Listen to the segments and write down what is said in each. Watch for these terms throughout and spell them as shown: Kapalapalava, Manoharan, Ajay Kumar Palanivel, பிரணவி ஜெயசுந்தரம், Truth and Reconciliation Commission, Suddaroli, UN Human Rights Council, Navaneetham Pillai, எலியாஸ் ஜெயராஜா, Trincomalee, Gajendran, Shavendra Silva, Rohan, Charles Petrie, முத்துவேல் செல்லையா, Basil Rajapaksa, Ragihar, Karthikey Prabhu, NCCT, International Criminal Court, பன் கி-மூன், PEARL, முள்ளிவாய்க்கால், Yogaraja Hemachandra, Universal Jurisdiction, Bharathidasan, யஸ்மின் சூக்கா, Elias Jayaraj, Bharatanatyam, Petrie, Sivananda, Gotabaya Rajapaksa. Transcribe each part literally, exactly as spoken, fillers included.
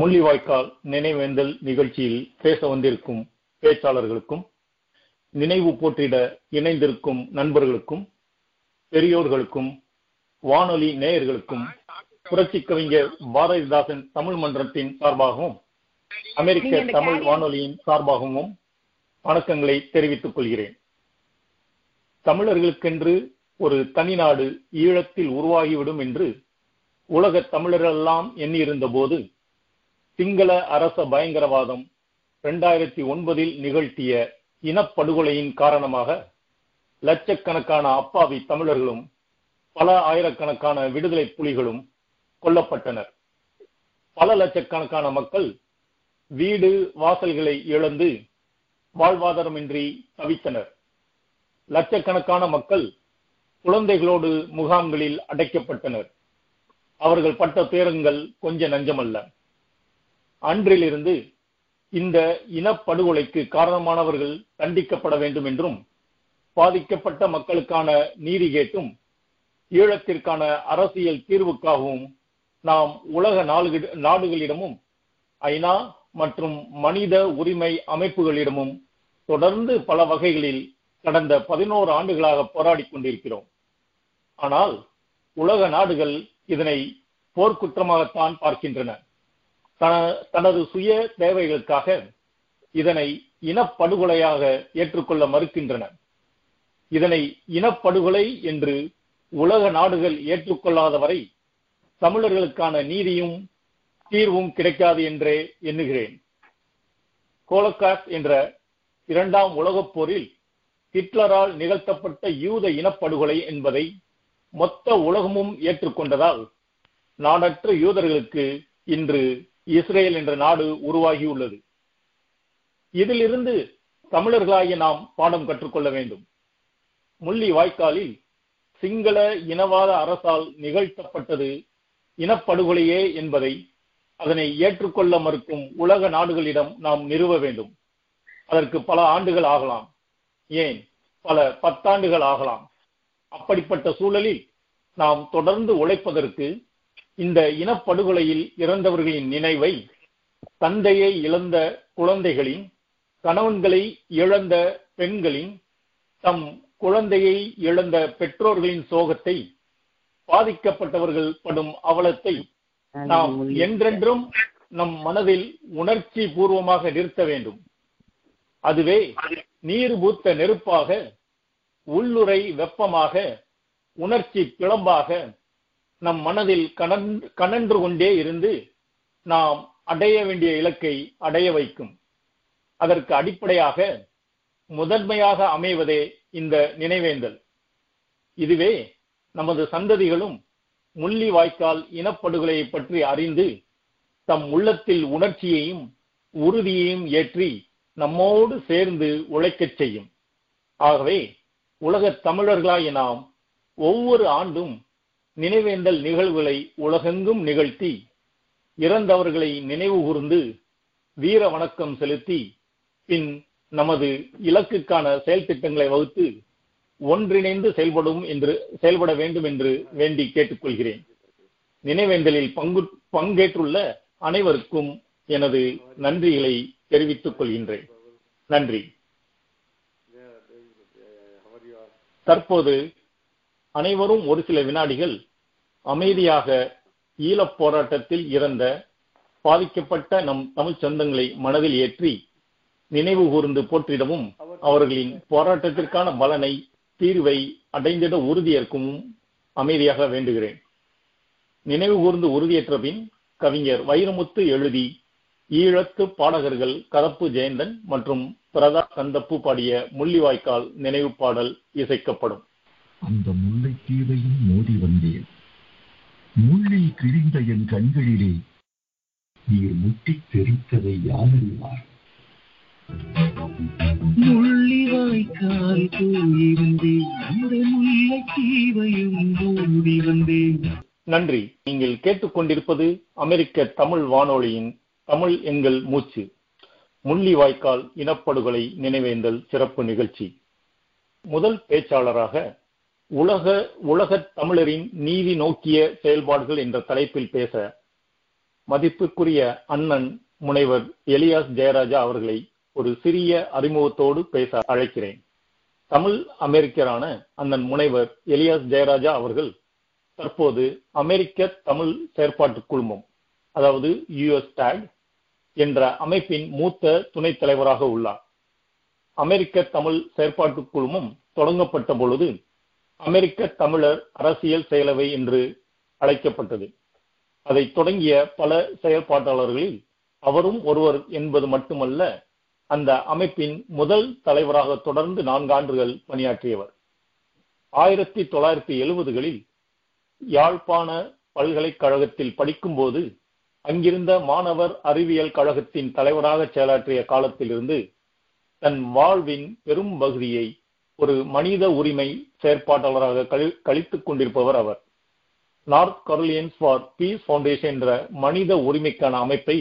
முள்ளிவாய்க்கால் நினைவேந்தல் நிகழ்ச்சியில் பேச வந்திருக்கும் பேச்சாளர்களுக்கும் நினைவு போற்றிட இணைந்திருக்கும் நண்பர்களுக்கும் பெரியோர்களுக்கும் வானொலி நேயர்களுக்கும் புரட்சி கவிஞர் பாரதிதாசன் தமிழ் மன்றத்தின் சார்பாகவும் அமெரிக்க தமிழ் வானொலியின் சார்பாகவும் வணக்கங்களை தெரிவித்துக் கொள்கிறேன். தமிழர்களுக்கென்று ஒரு தனிநாடு ஈழத்தில் உருவாகிவிடும் என்று உலக தமிழரெல்லாம் எண்ணியிருந்த போது சிங்கள அரச பயங்கரவாதம் இரண்டாயிரத்தி ஒன்பதில் நிகழ்த்திய இனப்படுகொலையின் காரணமாக லட்சக்கணக்கான அப்பாவி தமிழர்களும் பல ஆயிரக்கணக்கான விடுதலை புலிகளும் கொல்லப்பட்டனர். பல லட்சக்கணக்கான மக்கள் வீடு வாசல்களை இழந்து வாழ்வாதாரமின்றி தவித்தனர். லட்சக்கணக்கான மக்கள் குழந்தைகளோடு முகாம்களில் அடைக்கப்பட்டனர். அவர்கள் பட்ட துயரங்கள் கொஞ்ச நஞ்சமல்ல. அன்றிலிருந்து இந்த இனப்படுகொலைக்கு காரணமானவர்கள் தண்டிக்கப்பட வேண்டும் என்றும் பாதிக்கப்பட்ட மக்களுக்கான நீதி கேட்டும் ஈழத்திற்கான அரசியல் தீர்வுக்காகவும் நாம் உலக நாடுகளிடமும் ஐநா மற்றும் மனித உரிமை அமைப்புகளிடமும் தொடர்ந்து பல வகைகளில் கடந்த பதினோரு ஆண்டுகளாக போராடி கொண்டிருக்கிறோம். ஆனால் உலக நாடுகள் இதனை போர்க்குற்றமாகத்தான் பார்க்கின்றன. தனது சுய தேவைகளுக்காக இதனை இனப்படுகொலையாக ஏற்றுக்கொள்ள மறுக்கின்றன. இதனை இனப்படுகொலை என்று உலக நாடுகள் ஏற்றுக்கொள்ளாத வரை தமிழர்களுக்கான நீதியும் தீர்வும் கிடைக்காது என்றே எண்ணுகிறேன். ஹோலோகாஸ்ட் என்ற இரண்டாம் உலகப் போரில் ஹிட்லரால் நிகழ்த்தப்பட்ட யூத இனப்படுகொலை என்பதை மொத்த உலகமும் ஏற்றுக்கொண்டதால் நாடற்ற யூதர்களுக்கு இன்று இஸ்ரேல் என்ற நாடு உருவாகியுள்ளது. இதிலிருந்து தமிழர்களாகிய நாம் பாடம் கற்றுக்கொள்ள வேண்டும். முள்ளி வாய்க்காலில் சிங்கள இனவாத அரசால் நிகழ்த்தப்பட்டது இனப்படுகொலையே என்பதை அதனை ஏற்றுக்கொள்ள மறுக்கும் உலக நாடுகளிடம் நாம் நிறுவ வேண்டும். அதற்கு பல ஆண்டுகள் ஆகலாம், ஏன் பல பத்தாண்டுகள் ஆகலாம். அப்படிப்பட்ட சூழலில் நாம் தொடர்ந்து உழைப்பதற்கு இந்த இனப்படுகொலையில் இறந்தவர்களின் நினைவை தந்தையை இழந்த குழந்தைகளின், கணவன்களை இழந்த பெண்களின், தம் குழந்தையை இழந்த பெற்றோர்களின் சோகத்தை, பாதிக்கப்பட்டவர்கள் படும் அவலத்தை நாம் என்றென்றும் நம் மனதில் உணர்ச்சி பூர்வமாக நிறுத்த வேண்டும். அதுவே நீர் பூத்த நெருப்பாக, உள்ளுரை வெப்பமாக, உணர்ச்சி பிளம்பாக நம் மனதில் கனன்று கொண்டே இருந்து நாம் அடைய வேண்டிய இலக்கை அடைய வைக்கும். அதற்கு அடிப்படையாக முதன்மையாக அமைவதே இந்த நினைவேந்தல். இதுவே நமது சந்ததிகளும் முள்ளி வாய்க்கால் இனப்படுகொலையை பற்றி அறிந்து தம் உள்ளத்தில் உணர்ச்சியையும் உறுதியையும் ஏற்றி நம்மோடு சேர்ந்து உழைக்கச் செய்யும். ஆகவே உலகத் தமிழர்களாகிய நாம் ஒவ்வொரு ஆண்டும் நினைவேந்தல் நிகழ்வுகளை உலகெங்கும் நிகழ்த்தி இறந்தவர்களை நினைவு கூர்ந்து வீர வணக்கம் செலுத்தி பின் நமது இலக்குக்கான செயல் திட்டங்களை வகுத்து ஒன்றிணைந்து செயல்படும் என்று செயல்பட வேண்டும் என்று வேண்டி கேட்டுக்கொள்கிறேன். நினைவேந்தலில் பங்கு பங்கேற்றுள்ள அனைவருக்கும் எனது நன்றிகளை தெரிவித்துக் கொள்கின்றேன். நன்றி. தற்போது அனைவரும் ஒரு சில வினாடிகள் அமைதியாக ஈழப் போராட்டத்தில் இறந்த பாதிக்கப்பட்ட நம் தமிழ் சொந்தங்களை மனதில் ஏற்றி நினைவு கூர்ந்து போற்றிடவும் அவர்களின் போராட்டத்திற்கான பலனை தீர்வை அடைந்திட உறுதியேற்கும் அமைதியாக வேண்டுகிறேன். நினைவு கூர்ந்து உறுதியேற்ற பின் கவிஞர் வைரமுத்து எழுதி ஈழத்து பாடகர்கள் கதப்பு ஜெயந்தன் மற்றும் பிரதா கந்தப்பு பாடிய முள்ளிவாய்க்கால் நினைவு பாடல் இசைக்கப்படும். அந்த முல்லை தீவையும் மோதி வந்தேன், முள்ளி கிழிந்த என் கண்களிலே நீர் முட்டி தெரித்ததை யாரறிவார். முள்ளி வாய்க்கால் போய் வந்தேன், அந்த முல்லை தீவையும் மோதி வந்தேன். நன்றி. நீங்கள் கேட்டுக்கொண்டிருப்பது அமெரிக்க தமிழ் வானொலியின் தமிழ் எங்கள் மூச்சு முள்ளி வாய்க்கால் இனப்படுகொலை நினைவேந்தல் சிறப்பு நிகழ்ச்சி. முதல் பேச்சாளராக உலக உலகத் தமிழரின் நீதி நோக்கிய செயல்பாடுகள் என்ற தலைப்பில் பேச மதிப்புக்குரிய அண்ணன் முனைவர் எலியாஸ் ஜெயராஜா அவர்களை ஒரு சிறிய அறிமுகத்தோடு பேச அழைக்கிறேன். தமிழ் அமெரிக்கரான அண்ணன் முனைவர் எலியாஸ் ஜெயராஜா அவர்கள் தற்போது அமெரிக்க தமிழ் செயற்பாட்டு குழுமம், அதாவது யூஎஸ்டாக் என்ற அமைப்பின் மூத்த துணைத் தலைவராக உள்ளார். அமெரிக்க தமிழ் செயற்பாட்டு குழுமம் தொடங்கப்பட்ட பொழுது அமெரிக்க தமிழர் அரசியல் செயலவை என்று அழைக்கப்பட்டது. அதை தொடங்கிய பல செயற்பாட்டாளர்களில் அவரும் ஒருவர் என்பது மட்டுமல்ல, அந்த அமைப்பின் முதல் தலைவராக தொடர்ந்து நான்கு ஆண்டுகள் பணியாற்றியவர். ஆயிரத்தி தொள்ளாயிரத்தி எழுபதுகளில் யாழ்ப்பாண பல்கலைக்கழகத்தில் படிக்கும்போது அங்கிருந்த மாணவர் அறிவியல் கழகத்தின் தலைவராக செயலாற்றிய காலத்திலிருந்து தன் வாழ்வின் பெரும் பகுதியை ஒரு மனித உரிமை செயற்பாட்டாளராக கழித்துக் கொண்டிருப்பவர் அவர். North Carolinians for piece foundation என்ற மனித உரிமைக்கான அமைப்பை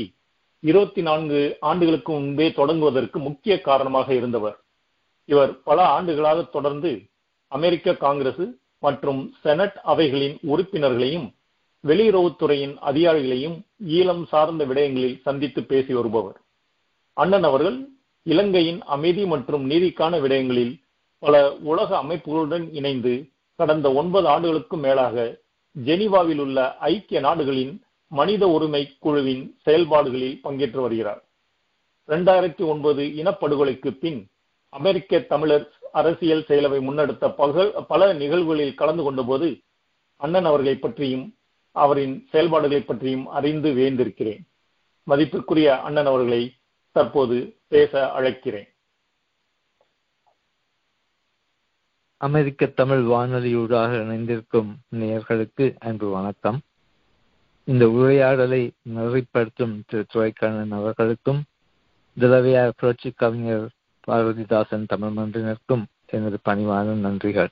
இருபத்தி நான்கு ஆண்டுகளுக்கு முன்பே தொடங்குவதற்கு முக்கிய காரணமாக இருந்தவர். இவர் பல ஆண்டுகளாக தொடர்ந்து அமெரிக்க காங்கிரசு மற்றும் செனட் அவைகளின் உறுப்பினர்களையும் வெளியுறவுத்துறையின் அதிகாரிகளையும் ஈழம் சார்ந்த விடயங்களில் சந்தித்து பேசி வருபவர். அண்ணன் அவர்கள் இலங்கையின் அமைதி மற்றும் நீதிக்கான விடயங்களில் பல உலக அமைப்புகளுடன் இணைந்து கடந்த ஒன்பது ஆண்டுகளுக்கும் மேலாக ஜெனீவாவில் உள்ள ஐக்கிய நாடுகளின் மனித உரிமை குழுவின் செயல்பாடுகளில் பங்கேற்று வருகிறார். இரண்டாயிரத்தி ஒன்பது இனப்படுகொலைக்கு பின் அமெரிக்க தமிழர் அரசியல் செயலவை முன்னெடுத்த பகல் பல நிகழ்வுகளில் கலந்து கொண்ட போது அண்ணன் அவர்களை பற்றியும் அவரின் செயல்பாடுகளை பற்றியும் அறிந்து வியந்திருக்கிறேன். மதிப்புக்குரிய அண்ணன் அவர்களை தற்போது பேச அழைக்கிறேன். அமெரிக்க தமிழ் வானொலியூடாக இணைந்திருக்கும் நேயர்களுக்கு அன்பு வணக்கம். இந்த உரையாடலை நெறிப்படுத்தும் திரு துரைக்கண்ணன் அவர்களுக்கும் திரவியார் புரட்சி கவிஞர் பாரதிதாசன் தமிழ் மன்றினருக்கும் எனது பணிவான நன்றிகள்.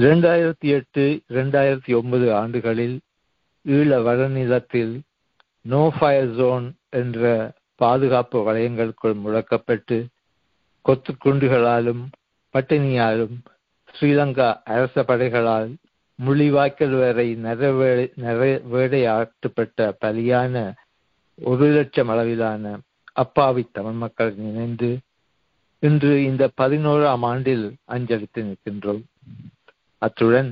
இரண்டாயிரத்தி எட்டு இரண்டாயிரத்தி ஒன்பது ஆண்டுகளில் ஈழ வடநிலத்தில் நோ ஃபயர் ஜோன் என்ற பாதுகாப்பு வளையங்களுக்குள் முழக்கப்பட்டு கொத்துக்குண்டுகளாலும் பட்டினியாலும் ஸ்ரீலங்கா அரச படைகளால் முள்ளிவாய்க்கால் வரை நிறைவேடை நிறை வேடையாட்டப்பட்ட பலியான ஒரு லட்சம் அளவிலான அப்பாவி தமிழ் மக்கள் இணைந்து இன்று இந்த பதினோராம் ஆண்டில் அஞ்சலித்து நிற்கின்றோம். அத்துடன்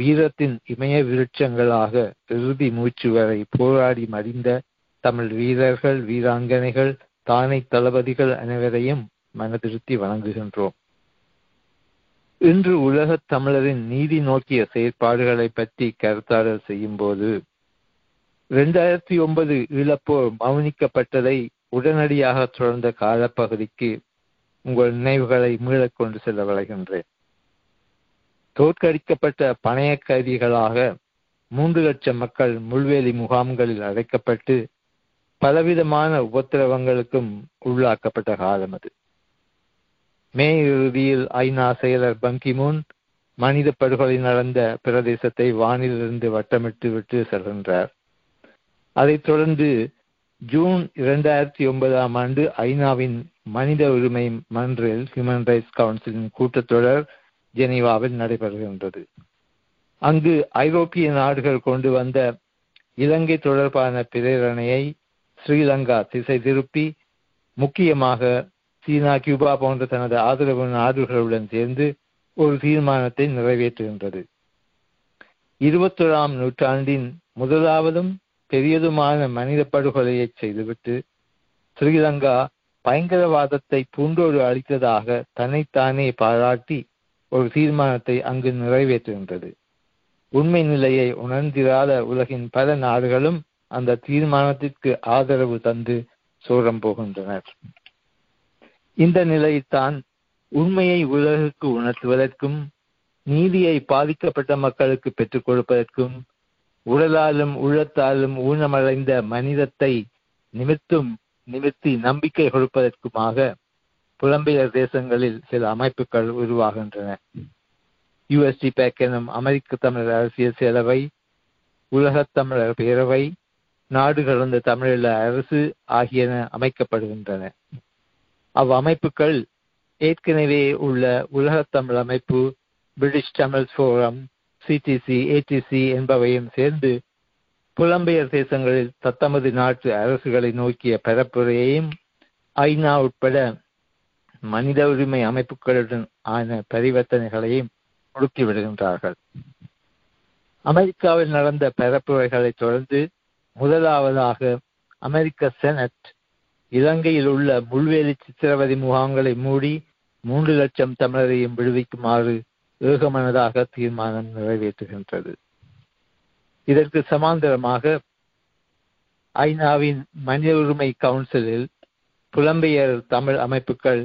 வீரத்தின் இமய விருட்சங்களாக இறுதி மூச்சு வரை போராடி மடிந்த தமிழ் வீரர்கள் வீராங்கனைகள் தானை தளபதிகள் அனைவரையும் மனதிருத்தி வணங்குகின்றோம். இன்று உலகத் தமிழரின் நீதி நோக்கிய செயற்பாடுகளை பற்றி கருத்தாடல் செய்யும் போது இரண்டாயிரத்தி ஒன்பது ஈழப்போர் மௌனிக்கப்பட்டதை உடனடியாக தொடர்ந்த காலப்பகுதிக்கு உங்கள் நினைவுகளை மீளக் கொண்டு செல்ல விளைகின்றேன். தோற்கடிக்கப்பட்ட பணைய கைதிகளாக மூன்று லட்சம் மக்கள் முள்வேலி முகாம்களில் அடைக்கப்பட்டு பலவிதமான உபத்திரவங்களுக்கும் உள்ளாக்கப்பட்ட காலம் அது. மே இறுதியில் ஐநா செயலர் பன் கி-மூன் மனித படுகொலை நடந்த பிரதேசத்தை வானிலிருந்து வட்டமிட்டு விட்டு செல்கின்றார். அதைத் தொடர்ந்து ஜூன் இரண்டாயிரத்தி ஒன்பதாம் ஆண்டு ஐநாவின் மனித உரிமை மன்றில் ஹியூமன் ரைட்ஸ் கவுன்சிலின் கூட்டத்தொடர் ஜெனீவாவில் நடைபெறுகின்றது. அங்கு ஐரோப்பிய நாடுகள் கொண்டு வந்த இலங்கை தொடர்பான பிரேரணையை ஸ்ரீலங்கா திசை திருப்பி முக்கியமாக சீனா கியூபா போன்ற தனது ஆதரவு நாடுகளுடன் சேர்ந்து ஒரு தீர்மானத்தை நிறைவேற்றுகின்றது. இருபத்தொராம் நூற்றாண்டின் முதலாவதும் பெரியதுமான மனித படுகொலையை செய்துவிட்டு ஸ்ரீலங்கா பயங்கரவாதத்தை பூண்டோடு அளித்ததாக தன்னைத்தானே பாராட்டி ஒரு தீர்மானத்தை அங்கு நிறைவேற்றுகின்றது. உண்மை நிலையை உணர்ந்திராத உலகின் பல நாடுகளும் அந்த தீர்மானத்திற்கு ஆதரவு தந்து சோரம் போகின்றனர். இந்த நிலையில்தான் உண்மையை உலகுக்கு உணர்த்துவதற்கும் நீதியை பாதிக்கப்பட்ட மக்களுக்கு பெற்றுக் கொடுப்பதற்கும் உடலாலும் உள்ளத்தாலும் ஊனமடைந்த மனிதத்தை நிமித்தும் நிமித்தி நம்பிக்கை கொடுப்பதற்குமாக புலம்பெயர் தேசங்களில் சில அமைப்புகள் உருவாகின்றன. யூஎஸ்டி பேக் எனும் அமெரிக்க தமிழர் அரசியல் சேலவை, உலகத் தமிழர் பேரவை, நாடு கடந்த தமிழீழ அரசு ஆகியன அமைக்கப்படுகின்றன. அவ்வமைப்புகள் ஏற்கனவே உள்ள உலகத் தமிழ் அமைப்பு, British Tamil forum, CDC, ATC என்பவையும் சேர்ந்து புலம்பெயர் தேசங்களில் தத்தமது நாட்டு அரசுகளை நோக்கிய பரப்புரையையும் ஐநா உட்பட மனித உரிமை அமைப்புகளுடன் ஆன பரிவர்த்தனைகளையும் முடுக்கிவிடுகின்றார்கள். அமெரிக்காவில் நடந்த பரப்புரைகளை தொடர்ந்து முதலாவதாக அமெரிக்க செனட் இலங்கையில் உள்ள முள்வேலி சித்திரவதை முகாம்களை மூடி மூன்று லட்சம் தமிழரையும் விடுவிக்குமாறு ஏகமனதாக தீர்மானம் நிறைவேற்றுகின்றது. இதற்கு சமாந்தரமாக ஐநாவின் மனித உரிமை கவுன்சிலில் புலம்பெயர் தமிழ் அமைப்புகள்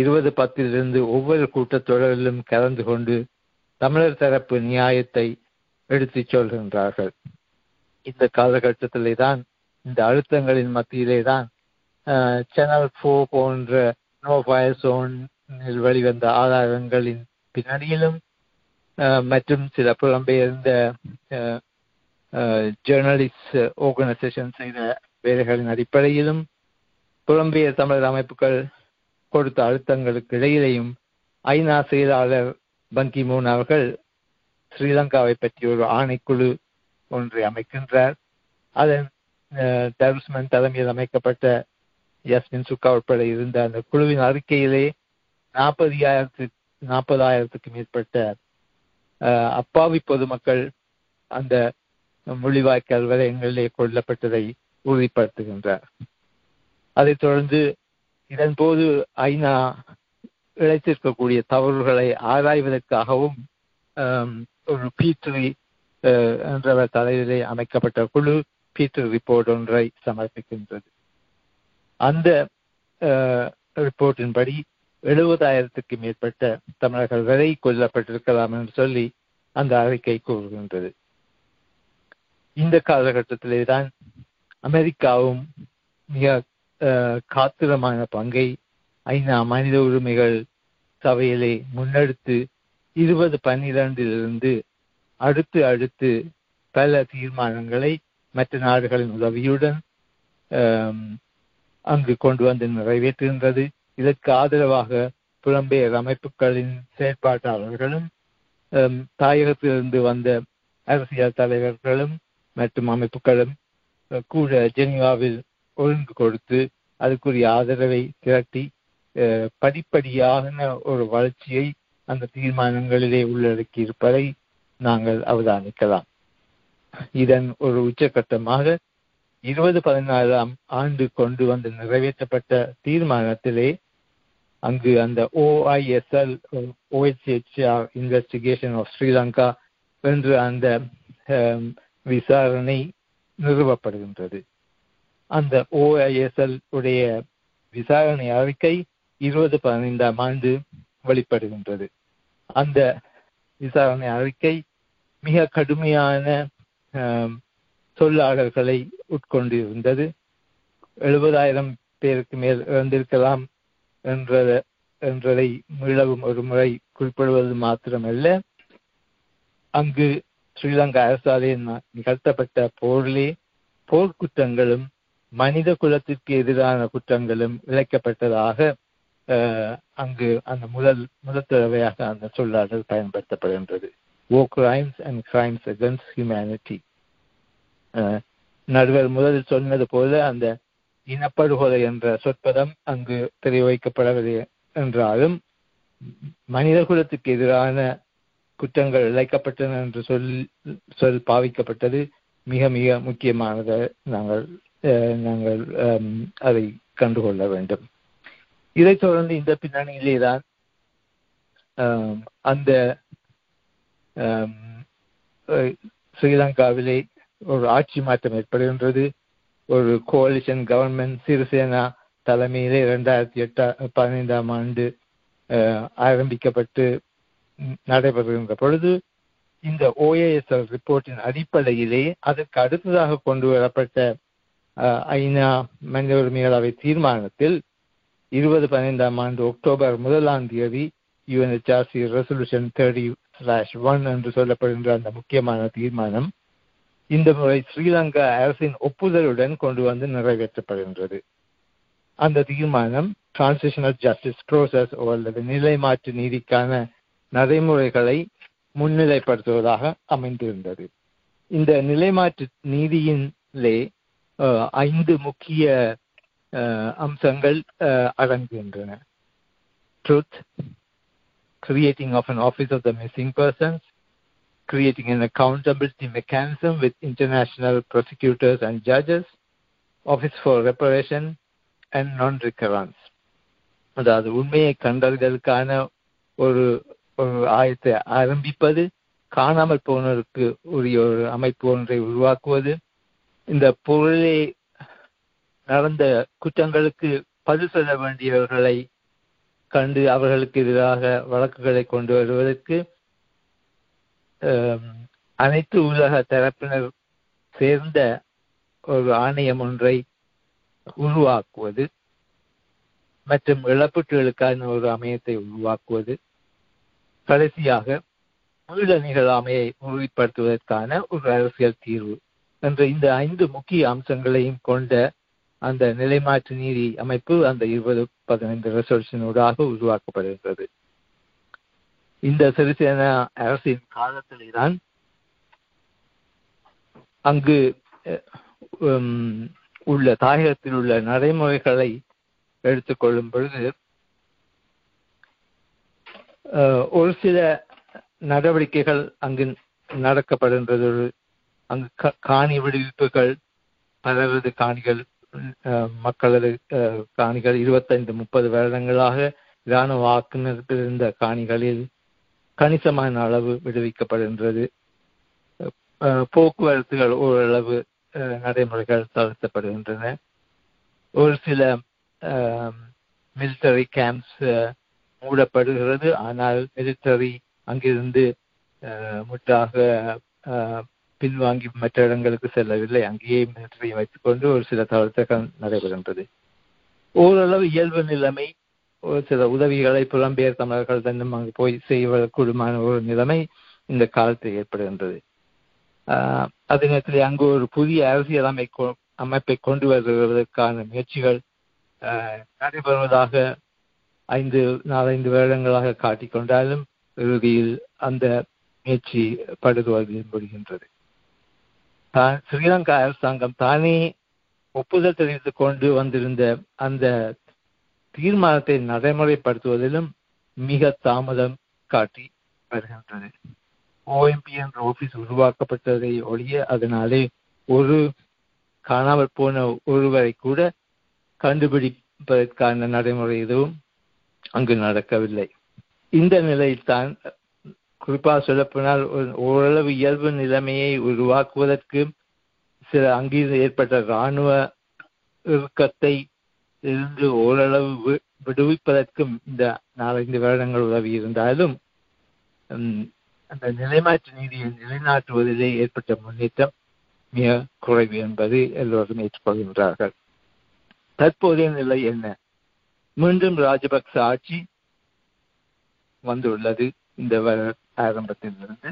இருபது பத்திலிருந்து ஒவ்வொரு கூட்டத்தொடரிலும் கலந்து கொண்டு தமிழர் தரப்பு நியாயத்தை எடுத்து சொல்கின்றார்கள். இந்த காலகட்டத்திலே தான், இந்த அழுத்தங்களின் மத்தியிலே தான் சேனல் நான்கு போன்ற நோ ஃபயர் சோனில் வெளிவந்த ஆதாரங்களின் பின்னணியிலும் மற்றும் சில புலம்பெயர்ந்த ஜேர்னலிஸ்ட் ஆர்கனைசேஷன் செய்த வேலைகளின் அடிப்படையிலும் புலம்பெயர் தமிழர் அமைப்புகள் கொடுத்த அழுத்தங்களுக்கு இடையிலேயும் ஐநா செயலாளர் பன் கி-மூன் அவர்கள் ஸ்ரீலங்காவை பற்றி ஒரு ஆணைக்குழு ஒன்றை அமைக்கின்றார். அதன் தருஸ்மன் தலைமையில் அமைக்கப்பட்ட யஸ்மின் சூக்கா உட்பட இருந்த அந்த குழுவின் அறிக்கையிலே நாற்பது நாற்பதாயிரத்துக்கு மேற்பட்ட அப்பாவி பொதுமக்கள் அந்த முள்ளிவாய்க்கால் வலயங்களிலே கொல்லப்பட்டதை உறுதிப்படுத்துகின்றார். அதைத் தொடர்ந்து இதன் போது ஐநா இழைத்திருக்கக்கூடிய தவறுகளை ஆராய்வதற்காகவும் ஒரு பீட்ரி என்ற தலையிலே அமைக்கப்பட்ட குழு பீட்ரி ரிப்போர்ட் ஒன்றை சமர்ப்பிக்கின்றது. அந்த ரிப்போர்ட்டின்படி எழுபதாயிரத்துக்கு மேற்பட்ட தமிழர்கள் வரை கொல்லப்பட்டிருக்கலாம் என்று சொல்லி அந்த அறிக்கை கூறுகின்றது. இந்த காலகட்டத்திலே தான் அமெரிக்காவும் மிக காத்திரமான பங்கை ஐநா மனித உரிமைகள் சபையிலே முன்னெடுத்து இருபது பன்னிரண்டிலிருந்து அடுத்து அடுத்து பல தீர்மானங்களை மற்ற நாடுகளின் உதவியுடன் அங்கு கொண்டு வந்து நிறைவேற்றுகின்றது. இதற்கு ஆதரவாக புலம்பெயர் அமைப்புகளின் செயற்பாட்டாளர்களும் தாயகத்திலிருந்து வந்த அரசியல் தலைவர்களும் மற்றும் அமைப்புகளும் கூட ஜெனீவாவில் ஒழுங்கு கொடுத்து அதுக்குரிய ஆதரவை திரட்டி படிப்படியான ஒரு வளர்ச்சியை அந்த தீர்மானங்களிலே உள்ளடக்கி இருப்பதை நாங்கள் அவதானிக்கலாம். இதன் ஒரு உச்சகட்டமாக இருபது பதினாறாம் ஆண்டு கொண்டு வந்து நிறைவேற்றப்பட்ட தீர்மானத்திலே அங்கு அந்த OISL OHCHR investigation of Sri என்று அந்த விசாரணை நிறுவப்படுகின்றது. அந்த ஓஐஎஸ்எல் உடைய விசாரணை அறிக்கை இருபது பதினைந்தாம் ஆண்டு வெளிப்படுகின்றது. அந்த விசாரணை அறிக்கை மிக கடுமையான சொல்லாளர்களை உட்கொண்டிருந்தது. எழுபதாயிரம் பேருக்கு மேல் இறந்திருக்கலாம் என்ற என்றதை மீளவும் ஒரு முறை குறிப்பிடுவது மாத்திரமல்ல, அங்கு ஸ்ரீலங்கா அரசாலே நிகழ்த்தப்பட்ட போரிலே போர்க்குற்றங்களும் மனித குலத்திற்கு எதிரான குற்றங்களும் இழைக்கப்பட்டதாக அங்கு அந்த முதல் முதல் தடவையாக அந்த சொல்லாடல் பயன்படுத்தப்படுகின்றது. Oh crimes and crimes against humanity. நடுவர் முதலில் சொன்னது போல அந்த இனப்படுகொலை என்ற சொற்பதம் அங்கு தெரிவிக்கப்படவில்லை என்றாலும் மனித குலத்துக்கு எதிரான குற்றங்கள் இழைக்கப்பட்டன என்று சொல் சொல் பாவிக்கப்பட்டது மிக மிக முக்கியமானதை நாங்கள் நாங்கள் அதை கண்டுகொள்ள வேண்டும். இதைத் தொடர்ந்து இந்த பின்னணியிலே தான் அந்த ஸ்ரீலங்காவிலே ஒரு ஆட்சி மாற்றம் ஏற்படுகின்றது. ஒரு கோலிஷன் கவர்மெண்ட் சிறிசேனா தலைமையிலே இரண்டாயிரத்தி எட்ட பதினைந்தாம் ஆண்டு ஆரம்பிக்கப்பட்டு நடைபெறுகின்ற பொழுது இந்த ஓஏஎஸ்எல் ரிப்போர்ட்டின் அடிப்படையிலே அதற்கு அடுத்ததாக கொண்டு வரப்பட்ட ஐநா மனித உரிமைகள் அவை தீர்மானத்தில் இருபது பதினைந்தாம் ஆண்டு அக்டோபர் முதலாம் தேதி UNHRC resolution thirty slash one என்று சொல்லப்படுகின்ற அந்த முக்கியமான தீர்மானம் இந்த முறை ஸ்ரீலங்கா அரசின் ஒப்புதலுடன் கொண்டு வந்து நிறைவேற்றப்படுகின்றது. அந்த தீர்மானம் டிரான்சிஷனல் ஜஸ்டிஸ் ப்ரோசஸ் அல்லது நிலை மாற்று நீதிக்கான நடைமுறைகளை முன்னிலைப்படுத்துவதாக அமைந்திருந்தது. இந்த நிலைமாற்று நீதியிலே ஐந்து முக்கிய அம்சங்கள் அடங்குகின்றன. Truth, creating of an office of the missing persons, creating an accountability mechanism with international prosecutors and judges, office for reparation and non-recurrence. அதாவது உண்மையை கண்டறிதலுக்கான ஒரு ஆயத்தை ஆரம்பிப்பது, காணாமல் போனோருக்கு உரிய ஒரு அமைப்பு ஒன்றை உருவாக்குவது, இந்த பொருளே நடந்த குற்றங்களுக்கு பதில் சொல்ல வேண்டியவர்களை கண்டு அவர்களுக்கு எதிராக வழக்குகளை கொண்டு வருவதற்கு அனைத்து உலக தரப்பினர் சேர்ந்த ஒரு ஆணையம் ஒன்றை உருவாக்குவது மற்றும் இழப்பீட்டுகளுக்கான ஒரு அமையத்தை உருவாக்குவது, கடைசியாக மீள நிகழாமையை உறுதிப்படுத்துவதற்கான ஒரு அரசியல் தீர்வு என்ற இந்த ஐந்து முக்கிய அம்சங்களையும் கொண்ட அந்த நிலைமாற்று நீதி அமைப்பு அந்த இருபது பதினைந்து ரெசல்யூஷனூடாக உருவாக்கப்படுகின்றது. இந்த சிறிசேனா அரசின் காலத்தில்தான் அங்கு உள்ள தாயகத்தில் உள்ள நடைமுறைகளை எடுத்துக்கொள்ளும் பொழுது ஒரு சில நடவடிக்கைகள் அங்கு நடக்கப்படுகின்றது. அங்கு காணி விடுவிப்புகள், பலரது காணிகள், மக்களது காணிகள் இருபத்தைந்து முப்பது வருடங்களாக இராணுவ வாக்குநருக்கு இருந்த காணிகளில் கணிசமான அளவு விடுவிக்கப்படுகின்றது. போக்குவரத்துகள் ஓரளவு நடைமுறைகள் தளர்த்தப்படுகின்றன. ஒரு சில மிலிட்டரி கேம்ப்ஸ் மூடப்படுகிறது, ஆனால் மிலிட்டரி அங்கிருந்து முற்றாக பின்வாங்கி மற்ற இடங்களுக்கு செல்லவில்லை. அங்கேயே மிலிட்டரியை வைத்துக்கொண்டு ஒரு சில தளர்த்தங்கள் நடைபெறுகின்றது. ஓரளவு இயல்பு நிலைமை, ஒரு சில உதவிகளை புலம்பெயர் தமிழர்கள் தன்னும் அங்கு போய் செய்வதற்குமான ஒரு நிலைமை இந்த காலத்தில் ஏற்படுகின்றது. அதே நேரத்தில் அங்கு ஒரு புதிய அரசியல் அமை அமைப்பை கொண்டு வருவதற்கான முயற்சிகள் நடைபெறுவதாக ஐந்து நாலந்து வருடங்களாக காட்டிக்கொண்டாலும் இறுதியில் அந்த முயற்சி படுகொலை முடிகின்றது. ஸ்ரீலங்கா அரசாங்கம் தானே ஒப்புதல் தெரிவித்துக் கொண்டு வந்திருந்த அந்த தீர்மானத்தை நடைமுறைப்படுத்துவதிலும் மிக தாமதம் காட்டி வருகின்றது. ஓஎம்பி என்ற ஆபீஸ் உருவாக்கப்பட்டதை ஒழிய அதனாலே ஒரு காணாமல் போன ஒருவரை கூட கண்டுபிடிப்பதற்கான நடைமுறை எதுவும் அங்கு நடக்கவில்லை. இந்த நிலையில்தான் குறிப்பாக சொல்லப்போனால் ஓரளவு இயல்பு நிலைமையை உருவாக்குவதற்கு சில அங்கீகாரம் ஏற்பட்ட இராணுவ இறுக்கத்தை இருந்து ஓரளவு விடுவிப்பதற்கும் இந்த நாலஞ்சு வருடங்கள் உதவி இருந்தாலும் அந்த நிலைமாற்று நீதியை நிலைநாட்டுவதிலே ஏற்பட்ட முன்னேற்றம் மிக குறைவு என்பது எல்லோரும் ஏற்றுக்கொள்கின்றார்கள். தற்போதைய நிலை என்ன? மீண்டும் ராஜபக்ச ஆட்சி வந்துள்ளது இந்த ஆரம்பத்திலிருந்து.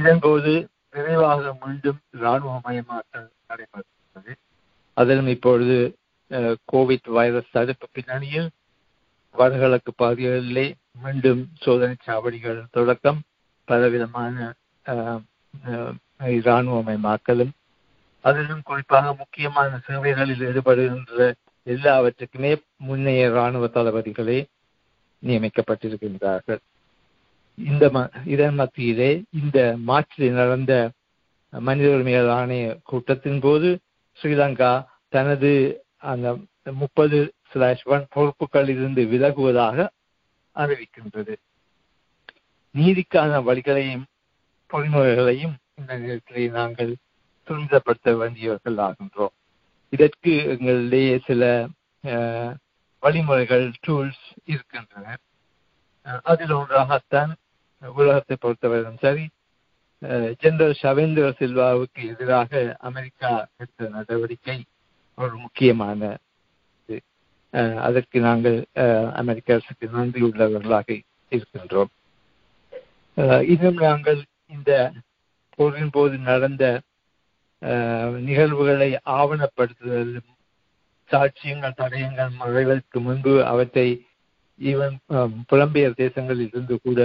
இதன்போது விரைவாக மீண்டும் இராணுவமயமாக்கல் நடைபெறுகிறது. அதிலும் இப்பொழுது கோவிட் வைரஸ் தடுப்பு பின்னணியில் வடகிழக்கு பகுதிகளிலே மீண்டும் சோதனை சாவடிகள் தொடக்கம், பலவிதமான இராணுவமயமாக்கலும், அதிலும் குறிப்பாக முக்கியமான சேவைகளில் ஈடுபடுகின்ற எல்லாவற்றுக்குமே முன்னைய இராணுவ தளபதிகளே நியமிக்கப்பட்டிருக்கின்றார்கள். இந்த இதன் மத்தியிலே இந்த மார்ச்சில் நடந்த மனித உரிமைகள் ஆணைய கூட்டத்தின் போது ஸ்ரீலங்கா தனது அந்த முப்பது ஸ்லாஷ் ஒன் பொறுப்புகளில் இருந்து விலகுவதாக அறிவிக்கின்றது. நீதிக்கான வழிகளையும் பொறிமுறைகளையும் இந்த நேரத்திலே நாங்கள் துரிதப்படுத்த வேண்டியவர்கள் ஆகின்றோம். இதற்கு எங்களிடையே சில வழிமுறைகள், டூல்ஸ் இருக்கின்றன. அதில் ஒன்றாகத்தான் உலகத்தை பொறுத்தவரையும் சரி, ஜெனரல் ஷவேந்திர சில்வாவுக்கு எதிராக அமெரிக்கா எடுத்த நடவடிக்கை ஒரு முக்கியமான இது. அதற்கு நாங்கள் அமெரிக்க அரசுக்கு நன்றி உள்ளவர்களாக இருக்கின்றோம். இன்னும் நாங்கள் இந்த போரின் போது நடந்த நிகழ்வுகளை ஆவணப்படுத்துதலும், சாட்சியங்கள் தடயங்கள் மறைவதற்கு முன்பு அவற்றை ஈவன் புலம்பெயர் தேசங்களில் இருந்து கூட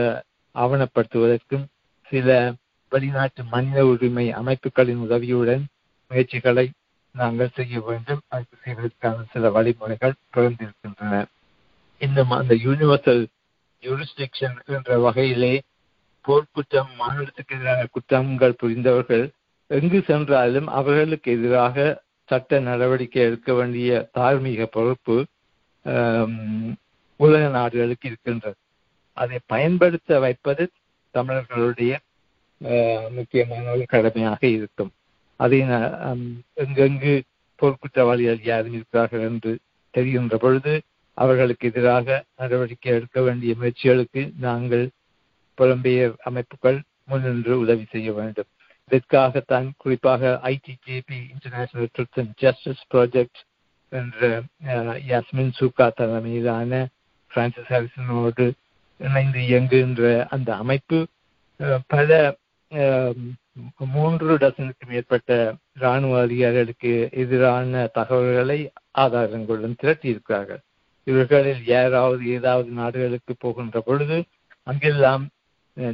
ஆவணப்படுத்துவதற்கும் சில வெளிநாட்டு மனித உரிமை அமைப்புகளின் உதவியுடன் முயற்சிகளை நாங்கள் செய்ய வேண்டும். அது செய்வதற்கான சில வழிமுறைகள் தொடர்ந்திருக்கின்றன. இந்த அந்த யூனிவர்சல் ஜூரிஸ்டிக்ஷன் என்ற வகையிலே போர்க்குற்றம், மாநிலத்துக்கு எதிரான குற்றங்கள் புரிந்தவர்கள் எங்கு சென்றாலும் அவர்களுக்கு எதிராக சட்ட நடவடிக்கை எடுக்க வேண்டிய தார்மீக பொறுப்பு உலக நாடுகளுக்கு இருக்கின்றது. அதை பயன்படுத்த வைப்பது தமிழர்களுடைய முக்கியமான ஒரு கடமையாக இருக்கும். அதை எங்கெங்கு போர்க்குற்றவாளிகள் யாரும் இருக்கிறார்கள் என்று தெரிகின்ற பொழுது அவர்களுக்கு எதிராக நடவடிக்கை எடுக்க வேண்டிய முயற்சிகளுக்கு நாங்கள் புலம்பெயர் அமைப்புகள் முன்னின்று உதவி செய்ய வேண்டும். இதற்காகத்தான் குறிப்பாக ITJP international truth and justice project என்ற யாஸ்மின் சூகா தலைமையிலான பிரான்சிஸ் ஹாரிசனோடு இணைந்து இயங்குகின்ற அந்த அமைப்பு பல மூன்று டசனுக்கு மேற்பட்ட இராணுவ அதிகாரிகளுக்கு எதிரான தகவல்களை ஆதாரங்களுடன் திரட்டியிருக்கிறார்கள். இவர்களில் யாராவது ஏதாவது நாடுகளுக்கு போகின்ற பொழுது அங்கெல்லாம்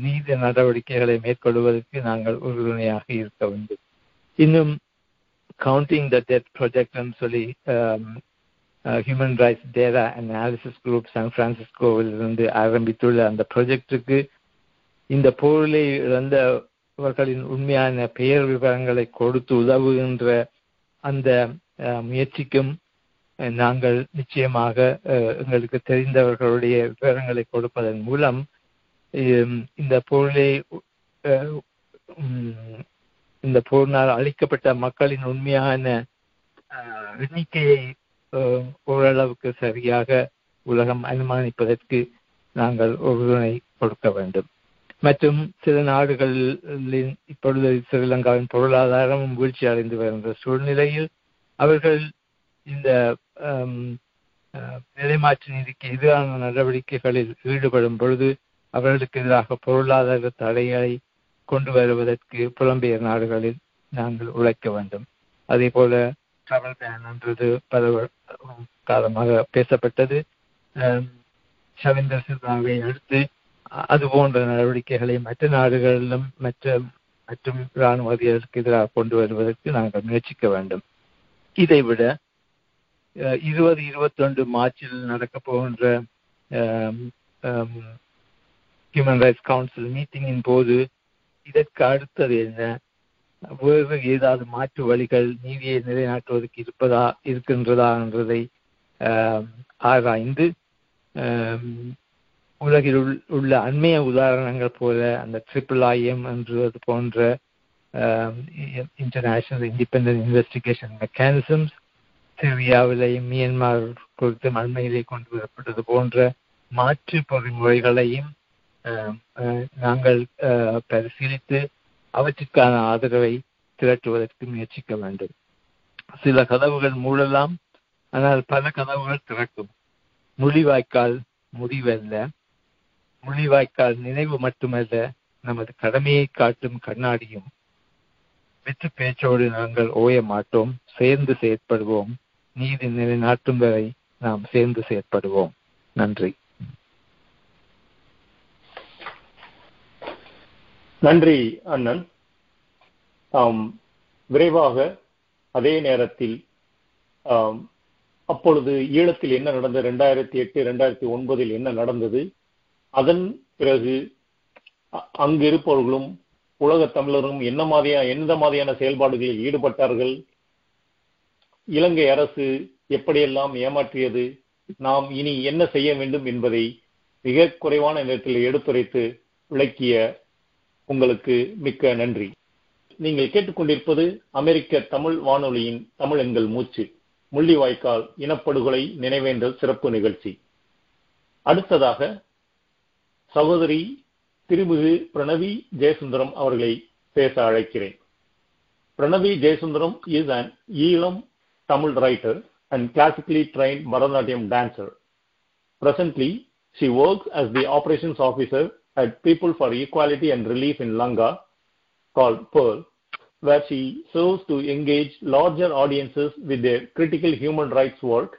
நீதி நடவடிக்கைகளை மேற்கொள்வதற்கு நாங்கள் உறுதுணையாக இருக்க வேண்டும். இன்னும் கவுண்டிங் த டெட் ப்ராஜெக்ட்னு சொல்லி human rights data analysis group San பிரான்சிஸ்கோவிலிருந்து ஆரம்பித்துள்ள அந்த ப்ராஜெக்டுக்கு இந்த போரிலே இழந்தவர்களின் உண்மையான பெயர் விவரங்களை கொடுத்து உதவுகின்ற அந்த முயற்சிக்கும் நாங்கள் நிச்சயமாக எங்களுக்கு தெரிந்தவர்களுடைய விவரங்களை கொடுப்பதன் மூலம் இந்த போரிலே இந்த போரினால் அளிக்கப்பட்ட மக்களின் உண்மையான எண்ணிக்கையை ஓரளவுக்கு சரியாக உலகம் அனுமானிப்பதற்கு நாங்கள் உறுதுணை கொடுக்க வேண்டும். மற்றும் சில நாடுகளின் இப்பொழுது ஸ்ரீலங்காவின் பொருளாதாரமும் வீழ்ச்சி அடைந்து வருகின்ற சூழ்நிலையில் அவர்கள் இந்த நிலைமாற்று நீதிக்கு எதிரான நடவடிக்கைகளில் ஈடுபடும் பொழுது அவர்களுக்கு எதிராக பொருளாதார தடைகளை கொண்டு வருவதற்கு புலம்பெயர் நாடுகளில் நாங்கள் உழைக்க வேண்டும். அதே போல ட்ராவல் பேன் என்றது பல காலமாக பேசப்பட்டது. ஷவேந்திர சில்வாவை அடுத்து அது போன்ற நடவடிக்கைகளை மற்ற நாடுகளிலும் மற்ற மற்றும் இராணுவ அதிகாரிகளுக்கு எதிராக கொண்டு வருவதற்கு நாங்கள் முயற்சிக்க வேண்டும். இதைவிட இருபது இருபத்தி ஒன்று மார்ச்சில் நடக்க போகின்ற ஹியூமன் ரைட்ஸ் கவுன்சில் மீட்டிங்கின் போது இதற்கு அடுத்தது என்ன, வேறு ஏதாவது மாற்று வழிகள் நீதியை நிலைநாட்டுவதற்கு இருப்பதா இருக்கின்றதா என்றதை ஆராய்ந்து உலகில் உள்ள அண்மைய உதாரணங்கள் போல அந்த ட்ரிபிள் ஐஎம் என்றது போன்ற இன்டர்நேஷனல் இண்டிபெண்டன்ட் இன்வெஸ்டிகேஷன் மெக்கானிசம்ஸ், சிரியாவிலையும் மியான்மர் குறித்து அண்மையிலே கொண்டு வரப்பட்டது போன்ற மாற்று பொறிமுறைகளையும் நாங்கள் பரிசீலித்து அவற்றுக்கான ஆதரவை திரட்டுவதற்கு முயற்சிக்க வேண்டும். சில கதவுகள் மூடலாம், ஆனால் பல கதவுகள் திறக்கும். மொழிவாய்க்கால் முடிவல்ல, மொழிவாய்க்கால் நினைவு மட்டுமல்ல, நமது கடமையை காட்டும் கண்ணாடியும். வெற்று பேச்சோடு நாங்கள் ஓய மாட்டோம், சேர்ந்து செயற்படுவோம். நீதி நிலைநாட்டும் வரை நாம் சேர்ந்து செயற்படுவோம். நன்றி. நன்றி அண்ணன். ஆம், விரைவாக அதே நேரத்தில் அப்பொழுது ஈழத்தில் என்ன நடந்தது, ரெண்டாயிரத்தி எட்டு ரெண்டாயிரத்தி ஒன்பதில் என்ன நடந்தது, அதன் பிறகு அங்கு இருப்பவர்களும் உலக தமிழரும் என்ன மாதிரியான எந்த மாதிரியான செயல்பாடுகளில் ஈடுபட்டார்கள், இலங்கை அரசு எப்படியெல்லாம் ஏமாற்றியது, நாம் இனி என்ன செய்ய வேண்டும் என்பதை மிக குறைவான நேரத்தில் எடுத்துரைத்து விளக்கிய உங்களுக்கு மிக்க நன்றி. நீங்கள் கேட்டுக்கொண்டிருப்பது அமெரிக்க தமிழ் வானொலியின் தமிழ் எங்கள் மூச்சு, முள்ளிவாய்க்கால் இனப்படுகொலை நினைவேந்தல் சிறப்பு நிகழ்ச்சி. அடுத்ததாக சகோதரி திருமிகு பிரணவி ஜெயசுந்தரம் அவர்களை பேச அழைக்கிறேன். பிரணவி ஜெயசுந்தரம் is an Eelam Tamil writer and classically trained Bharatanatyam dancer. Presently, she works as the operations officer at People for Equality and Relief in Lanka, called PEARL, where she serves to engage larger audiences with their critical human rights work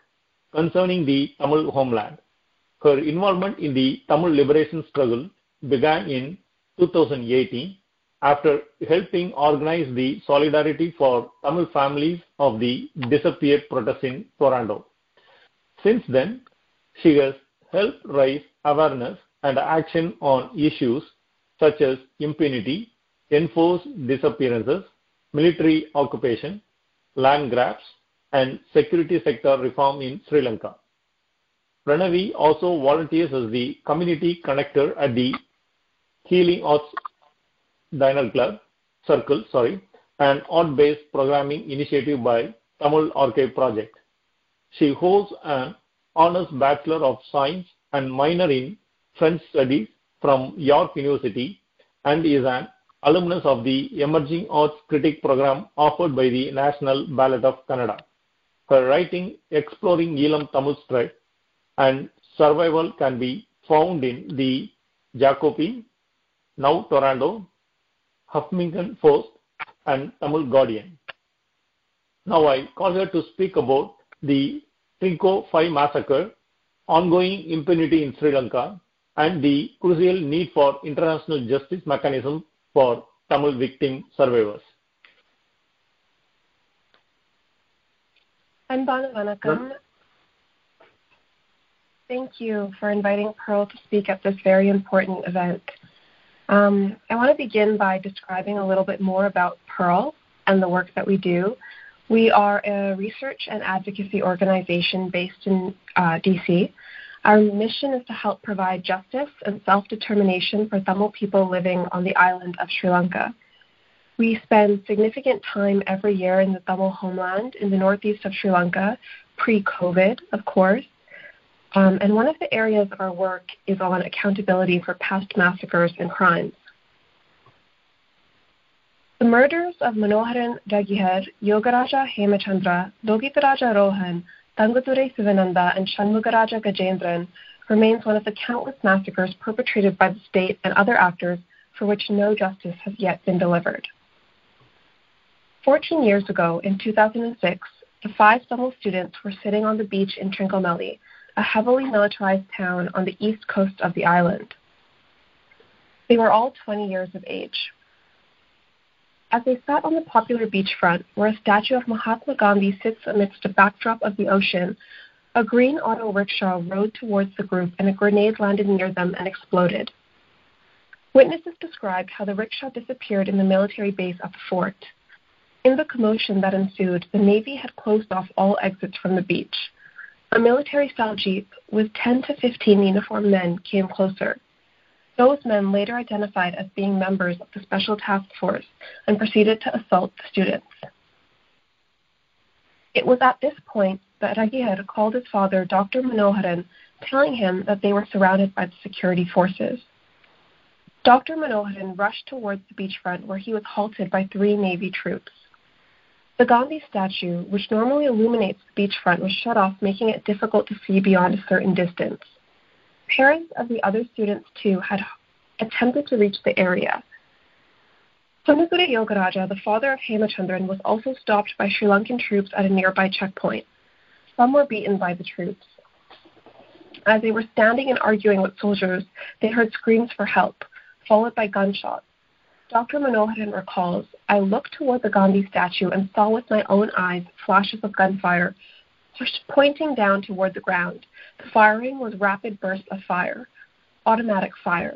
concerning the Tamil homeland. Her involvement in the Tamil liberation struggle began in twenty eighteen after helping organize the solidarity for Tamil families of the disappeared protests in Toronto. Since then, she has helped raise awareness and action on issues such as impunity, enforced disappearances, military occupation, land grabs, and security sector reform in Sri Lanka. Pranavi also volunteers as the community connector at the Healing Arts Dinner Club Circle, sorry, an art-based programming initiative by Tamil Archive Project. She holds an Honours Bachelor of Science and minor in French Studies from York University and is an alumnus of the Emerging Arts Critic program offered by the National Ballet of Canada. Her writing, Exploring Elam Tamil Strife and Survival, can be found in the Jacobin, Now Toronto, Huffington Post, and Tamil Guardian. Now I call her to speak about the Trinco five massacre, ongoing impunity in Sri Lanka, and the crucial need for international justice mechanism for Tamil victim survivors. Anbana Vanakkam. Thank you for inviting Pearl to speak at this very important event. Um, I want to begin by describing a little bit more about Pearl and the work that we do. We are a research and advocacy organization based in uh, D C. Our mission is to help provide justice and self-determination for Tamil people living on the island of Sri Lanka. We spend significant time every year in the Tamil homeland in the northeast of Sri Lanka, pre-COVID, of course. Um, and one of the areas of our work is on accountability for past massacres and crimes. The murders of Manoharan, Ragihar, Yogaraja Hemachandra, Logitaraja Rohan, Tanguture Sivananda, and Shanmugaraja Gajendran remains one of the countless massacres perpetrated by the state and other actors for which no justice has yet been delivered. Fourteen years ago, in two thousand six, the five Tamil students were sitting on the beach in Trincomalee, a heavily militarized town on the east coast of the island. They were all twenty years of age. As they sat on the popular beachfront, where a statue of Mahatma Gandhi sits amidst a backdrop of the ocean, a green auto rickshaw rode towards the group and a grenade landed near them and exploded. Witnesses described how the rickshaw disappeared in the military base at the fort. In the commotion that ensued, the Navy had closed off all exits from the beach. A military-style jeep with ten to fifteen uniformed men came closer. Those men later identified as being members of the Special Task Force and proceeded to assault the students. It was at this point that Ragihar called his father, Doctor Manoharan, telling him that they were surrounded by the security forces. Doctor Manoharan rushed towards the beachfront, where he was halted by three Navy troops. The Gandhi statue, which normally illuminates the beachfront, was shut off, making it difficult to see beyond a certain distance. Parents of the other students, too, had attempted to reach the area. Tanugure Yogaraja, the father of Hemachandran, was also stopped by Sri Lankan troops at a nearby checkpoint. Some were beaten by the troops. As they were standing and arguing with soldiers, they heard screams for help, followed by gunshots. Doctor Manoharan recalls, "I looked toward the Gandhi statue and saw with my own eyes flashes of gunfire pointing down toward the ground. The firing was rapid bursts of fire, automatic fire.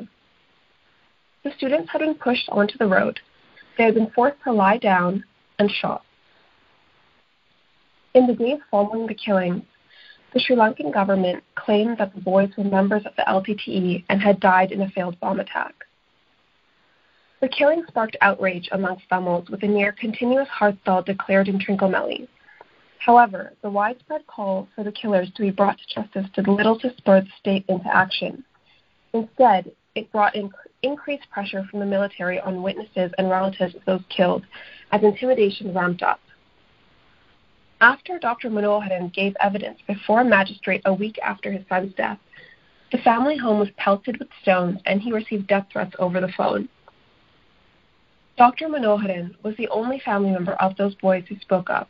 The students had been pushed onto the road. They had been forced to lie down and shot." In the days following the killings, the Sri Lankan government claimed that the boys were members of the L T T E and had died in a failed bomb attack. The killing sparked outrage amongst Tamils, with a near-continuous hardstyle declared in Trincomalee. However, the widespread call for the killers to be brought to justice did little to spur the state into action. Instead, it brought in increased pressure from the military on witnesses and relatives of those killed, as intimidation ramped up. After Doctor Manoharan gave evidence before a magistrate a week after his son's death, the family home was pelted with stones and he received death threats over the phone. Doctor Manoharan was the only family member of those boys who spoke up.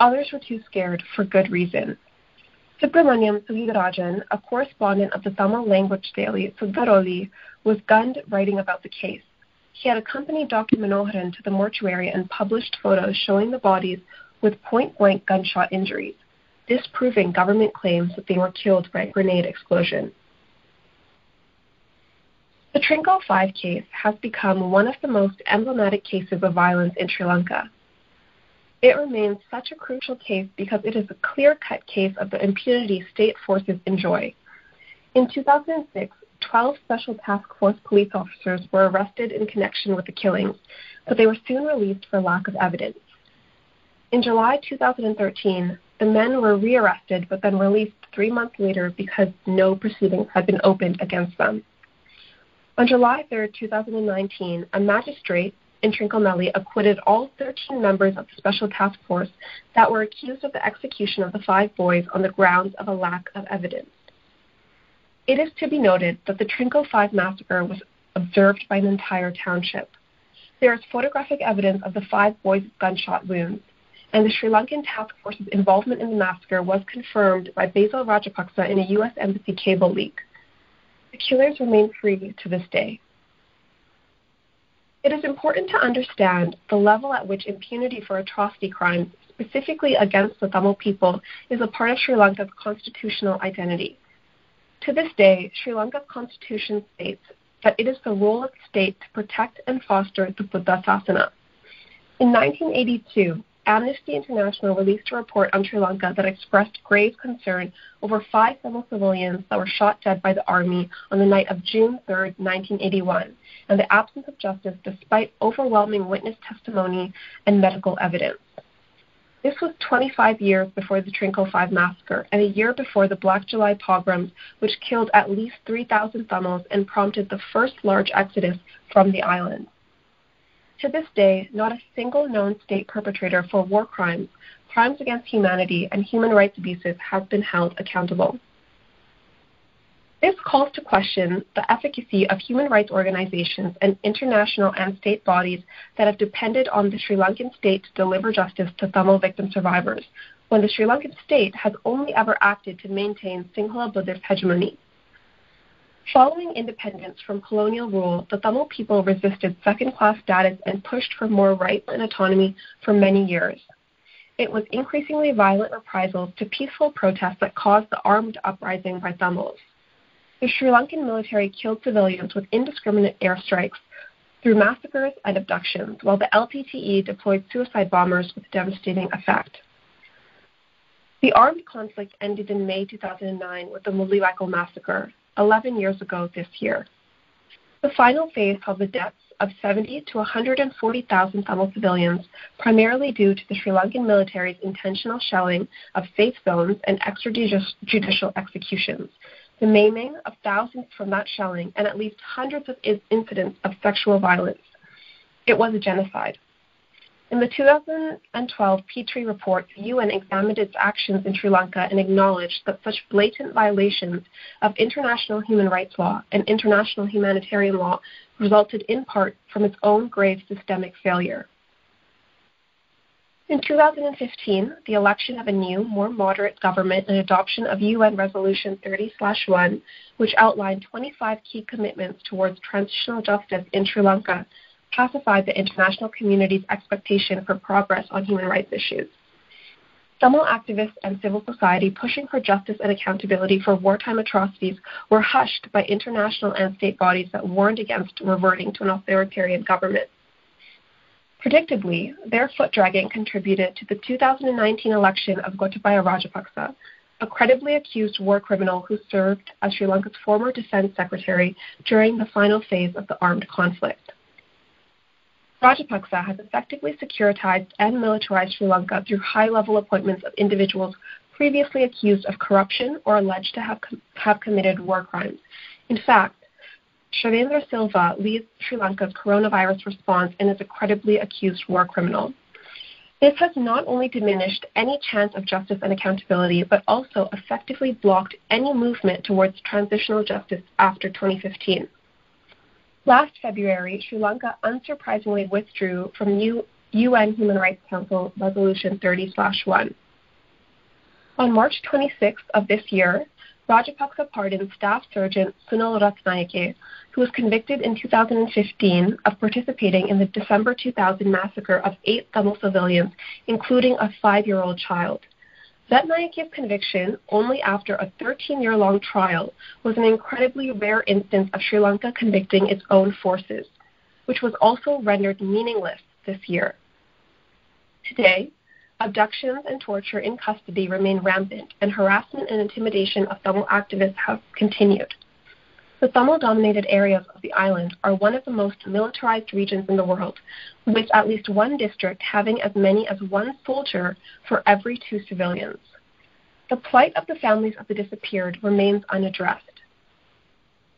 Others were too scared, for good reason. Subramaniam Sugirdharajan, a correspondent of the Tamil language daily Suddaroli, was gunned writing about the case. He had accompanied Doctor Manoharan to the mortuary and published photos showing the bodies with point-blank gunshot injuries, disproving government claims that they were killed by a grenade explosion. The Tringal five case has become one of the most emblematic cases of violence in Sri Lanka. It remains such a crucial case because it is a clear-cut case of the impunity state forces enjoy. In two thousand six, twelve Special Task Force police officers were arrested in connection with the killings, but they were soon released for lack of evidence. In July two thousand thirteen, the men were rearrested but then released three months later because no proceedings had been opened against them. On July third, two thousand nineteen, a magistrate in Trincomalee acquitted all thirteen members of the Special Task Force that were accused of the execution of the five boys on the grounds of a lack of evidence. It is to be noted that the Trinco five massacre was observed by an entire township. There is photographic evidence of the five boys' gunshot wounds, and the Sri Lankan Task Force's involvement in the massacre was confirmed by Basil Rajapaksa in a U S Embassy cable leak. The killers remain free to this day. It is important to understand the level at which impunity for atrocity crimes, specifically against the Tamil people, is a part of Sri Lanka's constitutional identity. To this day, Sri Lanka's constitution states that it is the role of the state to protect and foster the Buddha Sasana. In nineteen eighty-two, Amnesty International released a report on Sri Lanka that expressed grave concern over five Tamil civilians that were shot dead by the army on the night of June third, nineteen eighty-one, and the absence of justice despite overwhelming witness testimony and medical evidence. This was twenty-five years before the Trinco five massacre and a year before the Black July pogroms, which killed at least three thousand Tamils and prompted the first large exodus from the island. To this day, not a single known state perpetrator for war crimes, crimes against humanity, and human rights abuses has been held accountable. This calls to question the efficacy of human rights organizations and international and state bodies that have depended on the Sri Lankan state to deliver justice to Tamil victim survivors, when the Sri Lankan state has only ever acted to maintain Sinhala Buddhist hegemony. Following independence from colonial rule, the Tamil people resisted second-class status and pushed for more rights and autonomy for many years. It was increasingly violent reprisals to peaceful protests that caused the armed uprising by Tamils. The Sri Lankan military killed civilians with indiscriminate airstrikes through massacres and abductions, while the L T T E deployed suicide bombers with devastating effect. The armed conflict ended in May two thousand nine with the Muliwaikal massacre, eleven years ago this year. The final phase saw the deaths of seventy to one hundred forty thousand Tamil civilians, primarily due to the Sri Lankan military's intentional shelling of safe zones and extrajudicial executions, the maiming of thousands from that shelling, and at least hundreds of incidents of sexual violence. It was a genocide. In the two thousand twelve Petrie report, the U N examined its actions in Sri Lanka and acknowledged that such blatant violations of international human rights law and international humanitarian law resulted in part from its own grave systemic failure. In two thousand fifteen, the election of a new, more moderate government and adoption of U N Resolution thirty slash one, which outlined twenty-five key commitments towards transitional justice in Sri Lanka, pacified the international community's expectation for progress on human rights issues. Tamil activists and civil society pushing for justice and accountability for wartime atrocities were hushed by international and state bodies that warned against reverting to an authoritarian government. Predictably, their foot-dragging contributed to the two thousand nineteen election of Gotabaya Rajapaksa, a credibly accused war criminal who served as Sri Lanka's former defense secretary during the final phase of the armed conflict. Rajapaksa has effectively securitized and militarized Sri Lanka through high-level appointments of individuals previously accused of corruption or alleged to have, com- have committed war crimes. In fact, Shavendra Silva leads Sri Lanka's coronavirus response and is a credibly accused war criminal. This has not only diminished any chance of justice and accountability, but also effectively blocked any movement towards transitional justice after twenty fifteen. Last February, Sri Lanka unsurprisingly withdrew from U N Human Rights Council Resolution thirty slash one. On March twenty-sixth of this year, Rajapaksa pardoned Staff Sergeant Sunil Ratnayake, who was convicted in two thousand fifteen of participating in the December two thousand massacre of eight Tamil civilians, including a five-year-old child. Ratnayake's conviction, only after a thirteen-year-long trial, was an incredibly rare instance of Sri Lanka convicting its own forces, which was also rendered meaningless this year. Today, abductions and torture in custody remain rampant, and harassment and intimidation of Tamil activists have continued. The Tamil-dominated areas of the island are one of the most militarized regions in the world, with at least one district having as many as one soldier for every two civilians. The plight of the families of the disappeared remains unaddressed.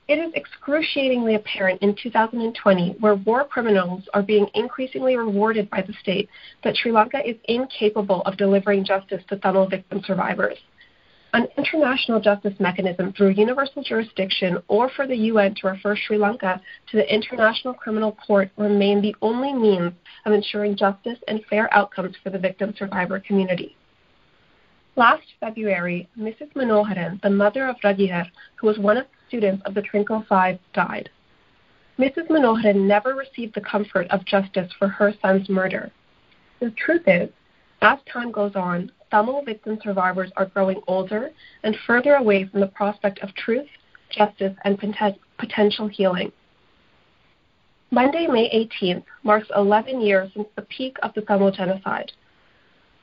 It is excruciatingly apparent in two thousand twenty, where war criminals are being increasingly rewarded by the state, that Sri Lanka is incapable of delivering justice to Tamil victim survivors. An international justice mechanism through universal jurisdiction or for the U N to refer Sri Lanka to the International Criminal Court remain the only means of ensuring justice and fair outcomes for the victim survivor community. Last February, Missus Manoharan, the mother of Ragihar, who was one of students of the Trinco Five, died. Missus Manoharan never received the comfort of justice for her son's murder. The truth is, as time goes on, Tamil victim survivors are growing older and further away from the prospect of truth, justice, and poten- potential healing. Monday, May eighteenth, marks eleven years since the peak of the Tamil genocide.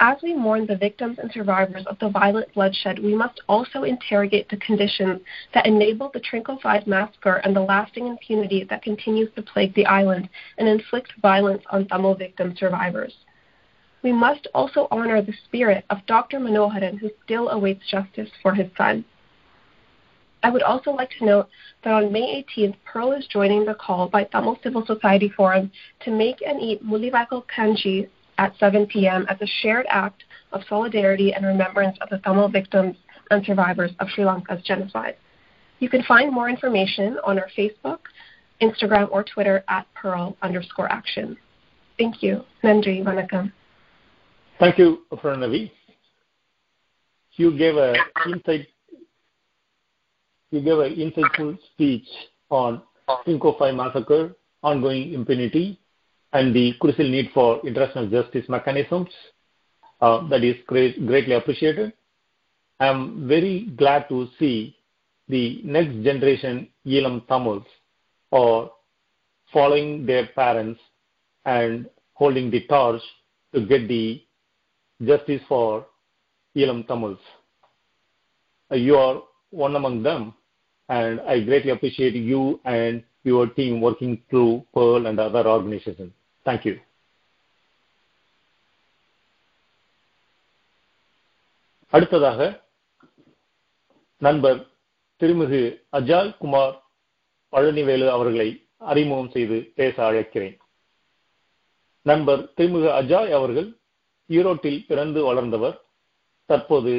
As we mourn the victims and survivors of the violent bloodshed, we must also interrogate the conditions that enabled the Trinco Five massacre and the lasting impunity that continues to plague the island and inflict violence on Tamil victim survivors. We must also honor the spirit of Doctor Manoharan, who still awaits justice for his son. I would also like to note that on May eighteenth, PEARL is joining the call by Tamil Civil Society Forum to make and eat Mulivaikal Kanji at seven p.m. as a shared act of solidarity and remembrance of the Tamil victims and survivors of Sri Lanka's genocide. You can find more information on our Facebook, Instagram, or Twitter at Pearl underscore action. Thank you. Nandri, Vanakkam. Thank you, Pranavi. You gave a insight, you gave an insightful speech on Trinco Five massacre, ongoing impunity, and the crucial need for international justice mechanisms. Uh, that is great, greatly appreciated. I am very glad to see the next generation Elam Tamils are following their parents and holding the torch to get the justice for Elam Tamils. Uh, you are one among them, and I greatly appreciate you and your team working through PEARL and other organizations. Thank you. அடுத்ததாக நண்பர் திருமிகு அஜய் குமார் பழனிவேலு அவர்களை அறிமுகம் செய்து பேச அழைக்கிறேன். நண்பர் திருமிகு அஜய் அவர்கள் ஈரோட்டில் பிறந்து வளர்ந்தவர். தற்போது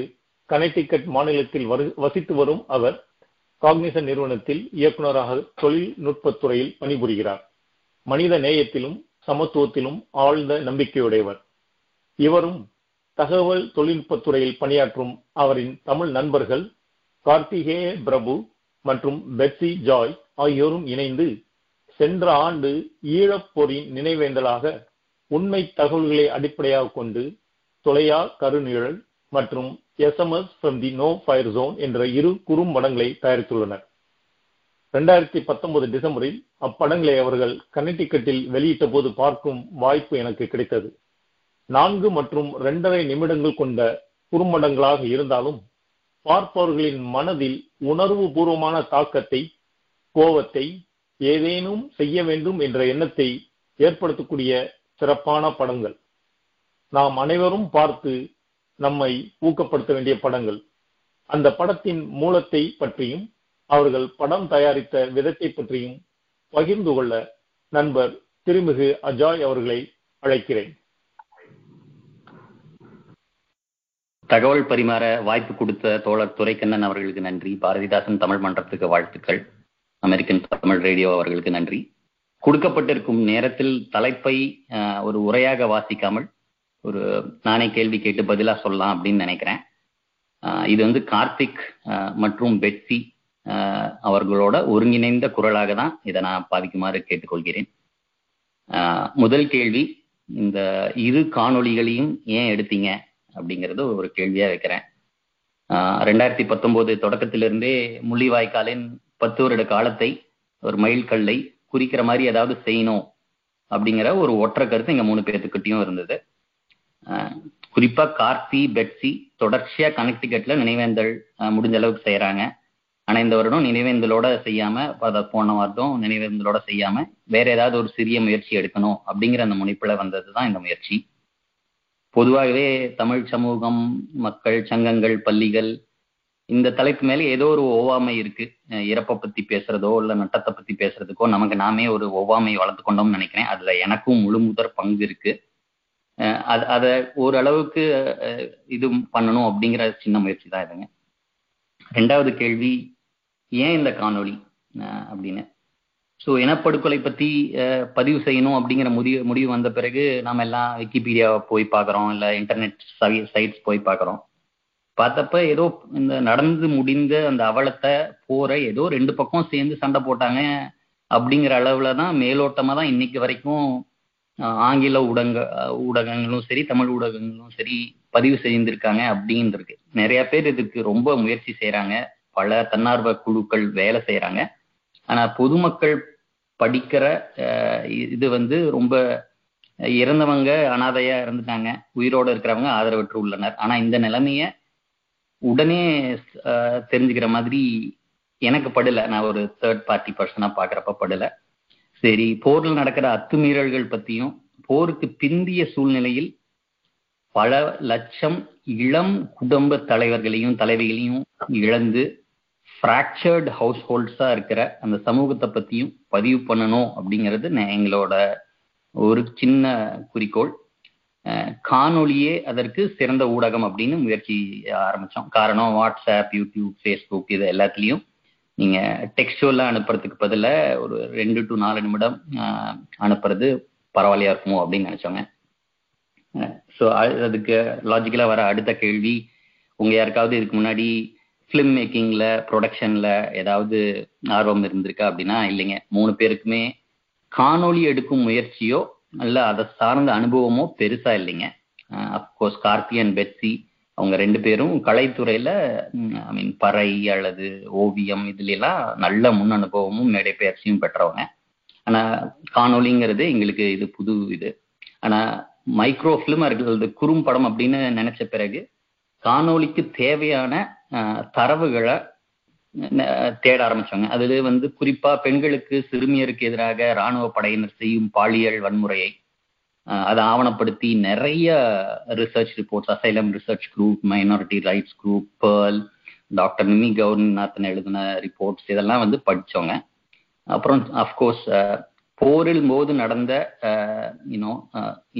கனெக்டிகட் மாநிலத்தில் வசித்து வரும் அவர் காக்னிசன் நிறுவனத்தில் இயக்குநராக தொழில்நுட்பத்துறையில் பணிபுரிகிறார். மனித நேயத்திலும் சமத்துவத்திலும் ஆழ்ந்த நம்பிக்கையுடையவர். இவரும் தகவல் தொழில்நுட்பத்துறையில் பணியாற்றும் அவரின் தமிழ் நண்பர்கள் கார்த்திகே பிரபு மற்றும் பெட்சி ஜாய் ஆகியோரும் இணைந்து சென்ற ஆண்டு ஈழப்போரின் நினைவேந்தலாக உண்மை தகவல்களை அடிப்படையாக கொண்டு தொலையா கருநிழல் மற்றும் SMS from the no fire zone என்ற இரு குறும்படங்களை தயாரித்துள்ளனர். ரெண்டாயிரத்தி பத்தொன்பது டிசம்பரில் அப்படங்களை அவர்கள் கனெக்டிகட்டில் வெளியிட்ட போது பார்க்கும் வாய்ப்பு எனக்கு கிடைத்தது. நான்கு மற்றும் இரண்டரை நிமிடங்கள் கொண்ட குறும்படங்களாக இருந்தாலும் பார்ப்பவர்களின் மனதில் உணர்வு பூர்வமான தாக்கத்தை, கோபத்தை, ஏதேனும் செய்ய வேண்டும் என்ற எண்ணத்தை ஏற்படுத்தக்கூடிய சிறப்பான படங்கள். நாம் அனைவரும் பார்த்து நம்மை ஊக்கப்படுத்த வேண்டிய படங்கள். அந்த படத்தின் மூலத்தை பற்றியும் அவர்கள் படம் தயாரித்த விதத்தை பற்றியும் பகிர்ந்து கொள்ள நண்பர் திருமிகு அஜய் அவர்களை அழைக்கிறேன். தகவல் பரிமாற வாய்ப்பு கொடுத்த தோழர் துரைக்கண்ணன் அவர்களுக்கு நன்றி. பாரதிதாசன் தமிழ் மன்றத்துக்கு வாழ்த்துக்கள். அமெரிக்கன் தமிழ் ரேடியோ அவர்களுக்கு நன்றி. கொடுக்கப்பட்டிருக்கும் நேரத்தில் தலைப்பை ஒரு உரையாக வாசிக்காமல் ஒரு நானே கேள்வி கேட்டு பதிலாக சொல்லலாம் அப்படின்னு நினைக்கிறேன். இது வந்து கார்த்திக் மற்றும் பெட்சி அவர்களோட ஒருங்கிணைந்த குரலாக தான் இதை நான் பாதிக்குமாறு கேட்டுக்கொள்கிறேன். முதல் கேள்வி, இந்த இரு காணொளிகளையும் ஏன் எடுத்தீங்க அப்படிங்கிறது ஒரு கேள்வியா வைக்கிறேன். ரெண்டாயிரத்தி பத்தொன்பது தொடக்கத்திலிருந்தே முள்ளிவாய்க்காலின் பத்து வருட காலத்தை ஒரு மைல்கல்லை குறிக்கிற மாதிரி ஏதாவது செய்யணும் அப்படிங்கிற ஒரு ஒற்றை கருத்து இங்க மூணு பேர்த்துக்கிட்டையும் இருந்தது. குறிப்பா கார்த்தி பெட்சி தொடர்ச்சியா கனெக்டிகட்ல நினைவேந்தல் முடிஞ்ச அளவுக்கு செய்யறாங்க. ஆனா இந்த வருடம் நினைவேந்தலோட செய்யாம, அதை போன வருடம் நினைவேந்தலோட செய்யாம வேற ஏதாவது ஒரு சிறிய முயற்சி எடுக்கணும் அப்படிங்கிற அந்த முனைப்புல வந்ததுதான் இந்த முயற்சி. பொதுவாகவே தமிழ் சமூகம், மக்கள் சங்கங்கள், பள்ளிகள் இந்த தலைப்பு மேலே ஏதோ ஒரு ஒவ்வாமை இருக்கு. இறப்பை பத்தி பேசுறதோ இல்லை நட்டத்தை பத்தி பேசுறதுக்கோ நமக்கு நாமே ஒரு ஒவ்வாமை வளர்த்து கொண்டோம்னு நினைக்கிறேன். அதுல எனக்கும் முழு முதற் பங்கு இருக்கு. அது அதை ஓரளவுக்கு இது பண்ணணும் அப்படிங்கிற சின்ன முயற்சி தான் இதுங்க. ரெண்டாவது கேள்வி, ஏன் இந்த காணொளி அப்படின்னு. ஸோ இனப்படுகொலை பற்றி பதிவு செய்யணும் அப்படிங்கிற முடிவு முடிவு வந்த பிறகு நாம் எல்லாம் விக்கிபீடியாவை போய் பார்க்குறோம், இல்லை இன்டர்நெட் சைட்ஸ் போய் பார்க்குறோம். பார்த்தப்ப ஏதோ இந்த நடந்து முடிந்த அந்த அவலத்தை போகிற ஏதோ ரெண்டு பக்கம் சேர்ந்து சண்டை போட்டாங்க அப்படிங்கிற அளவில் தான் மேலோட்டமாக தான் இன்னைக்கு வரைக்கும் ஆங்கில ஊடக ஊடகங்களும் சரி தமிழ் ஊடகங்களும் சரி பதிவு செய்திருக்காங்க அப்படின்னு இருக்கு. நிறைய பேர் இதுக்கு ரொம்ப முயற்சி செய்யறாங்க, பல தன்னார்வ குழுக்கள் வேலை செய்யறாங்க. ஆனா பொதுமக்கள் படிக்கிற இது வந்து ரொம்ப இறந்தவங்க அனாதையா இருந்துட்டாங்க, உயிரோட இருக்கிறவங்க ஆதரவற்று உள்ளனர். ஆனா இந்த நிலைமைய உடனே தெரிஞ்சுக்கிற மாதிரி எனக்கு படல, நான் ஒரு தேர்ட் பார்ட்டி பர்சனா பாக்குறப்ப படல. சரி, போரில் நடக்கிற அத்துமீறல்கள் பத்தியும் போருக்கு பிந்திய சூழ்நிலையில் பல லட்சம் இளம் குடும்ப தலைவர்களையும் தலைவிகளையும் இழந்து ஃப்ராக்சர்டு ஹவுஸ்ஹோல்ட்ஸா இருக்கிற அந்த சமூகத்தை பத்தியும் பதிவு பண்ணணும் அப்படிங்கிறது எங்களோட ஒரு சின்ன குறிக்கோள். காணொலியே அதற்கு சிறந்த ஊடகம் அப்படின்னு முயற்சி ஆரம்பிச்சோம். காரணம், வாட்ஸ்அப், யூடியூப், ஃபேஸ்புக் இது எல்லாத்துலேயும் நீங்க டெக்ஸ்டுவலா அனுப்புறதுக்கு பதில ஒரு ரெண்டு டு நாலு நிமிடம் அனுப்புறது பரவாயில்லையா இருக்குமோ அப்படின்னு நினைச்சோங்க. ஸோ அதுக்கு லாஜிக்கலா வர அடுத்த கேள்வி, உங்க யாருக்காவது இதுக்கு முன்னாடி ஃபிலிம் மேக்கிங்ல ப்ரொடக்ஷன்ல ஏதாவது ஆர்வம் இருந்திருக்கா அப்படின்னா இல்லைங்க. மூணு பேருக்குமே காணொளி எடுக்கும் முயற்சியோ அல்ல அதை சார்ந்த அனுபவமோ பெருசா இல்லைங்க. அஃப்கோர்ஸ் கார்த்தி அண்ட் பெட்சி அவங்க ரெண்டு பேரும் கலைத்துறையில ஐ மீன் பறை அல்லது ஓவியம் இதுலாம் நல்ல முன் அனுபவமும் மேடை பயிற்சியும் பெற்றவங்க. ஆனா காணொலிங்கிறது எங்களுக்கு இது புது இது. ஆனா மைக்ரோ ஃபிலிம் அல்லது குறும்படம் அப்படின்னு நினைச்ச பிறகு காணொலிக்கு தேவையான தரவுகளை தேட ஆரம்பிச்சவங்க. அதுல வந்து குறிப்பா பெண்களுக்கு சிறுமியருக்கு எதிராக இராணுவ படையினர் செய்யும் பாலியல் வன்முறையை அதை ஆவணப்படுத்தி நிறைய research reports, asylum research group, minority rights group, pearl, doctor Nimmi Gowrinathan எழுதின ரிப்போர்ட்ஸ் இதெல்லாம் வந்து படித்தவங்க. அப்புறம் அஃப்கோர்ஸ் போரில் போது நடந்த யூனோ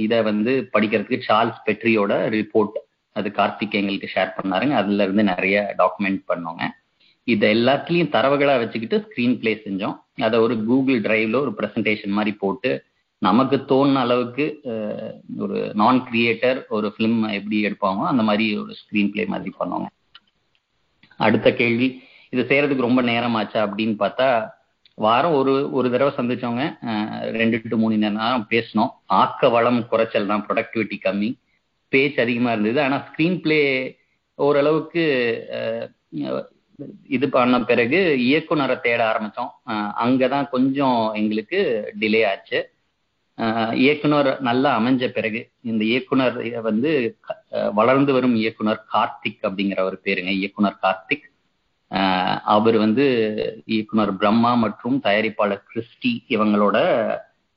இதை வந்து படிக்கிறதுக்கு சார்ல்ஸ் பெட்ரியோட ரிப்போர்ட் அது கார்த்திக் எங்களுக்கு ஷேர் பண்ணாருங்க. அதுல இருந்து நிறைய டாக்குமெண்ட் பண்ணோங்க. இதை எல்லாத்துலேயும் தரவுகளாக வச்சுக்கிட்டு ஸ்க்ரீன் பிளே செஞ்சோம். அதை ஒரு கூகுள் டிரைவ்ல ஒரு ப்ரெசன்டேஷன் மாதிரி போட்டு நமக்கு தோணுன அளவுக்கு ஒரு நான் கிரியேட்டர் ஒரு ஃபிலிம் எப்படி எடுப்பாங்களோ அந்த மாதிரி ஒரு ஸ்க்ரீன் பிளே மாதிரி பண்ணுவாங்க. அடுத்த கேள்வி, இதை செய்யறதுக்கு ரொம்ப நேரம் ஆச்சா அப்படின்னு பார்த்தா வாரம் ஒரு ஒரு தடவை சந்திச்சவங்க ரெண்டு டு மூணு நேரம் பேசணும். ஆக்க வளம் குறைச்சல் தான், ப்ரொடக்டிவிட்டி கம்மி, பேச்சு அதிகமாக இருந்தது. ஆனால் ஸ்க்ரீன் பிளே ஓரளவுக்கு இது பண்ண பிறகு இயக்குநரை தேட ஆரம்பித்தோம். அங்கே தான் கொஞ்சம் எங்களுக்கு டிலே ஆச்சு. இயக்குனர் நல்லா அமைஞ்ச பிறகு இந்த இயக்குனர் வந்து வளர்ந்து வரும் இயக்குனர் கார்த்திக் அப்படிங்கிற ஒரு பேருங்க. இயக்குனர் கார்த்திக் அவர் வந்து இயக்குனர் பிரம்மா மற்றும் தயாரிப்பாளர் கிறிஸ்டி இவங்களோட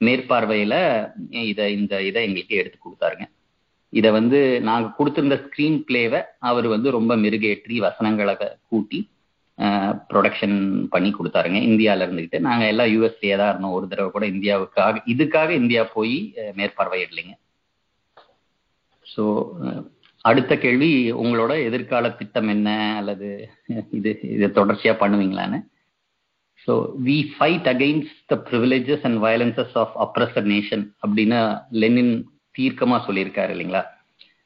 மேற்பார்வையில இதை இந்த இதை எங்களுக்கு எடுத்து கொடுத்தாருங்க. இதை வந்து நாங்கள் கொடுத்துருந்த ஸ்க்ரீன் பிளேவை அவர் வந்து ரொம்ப மெருகேற்றி வசனங்களை கூட்டி ப்ரொடக்ஷன் பண்ணி கொடுத்தாருங்க. இந்தியாவில் இருந்துக்கிட்டு நாங்கள் எல்லாம் யூஎஸ்ஏ தான் இருந்தோம். ஒரு தடவை கூட இந்தியாவுக்காக இதுக்காக இந்தியா போய் மேற்பார்வையிடலைங்க. ஸோ அடுத்த கேள்வி, உங்களோட எதிர்கால திட்டம் என்ன அல்லது இது இதை தொடர்ச்சியாக பண்ணுவீங்களான்னு. So we fight against the privileges and violences of oppressor nation அப்படின்னு லெனின் தீர்க்கமாக சொல்லியிருக்காரு இல்லைங்களா.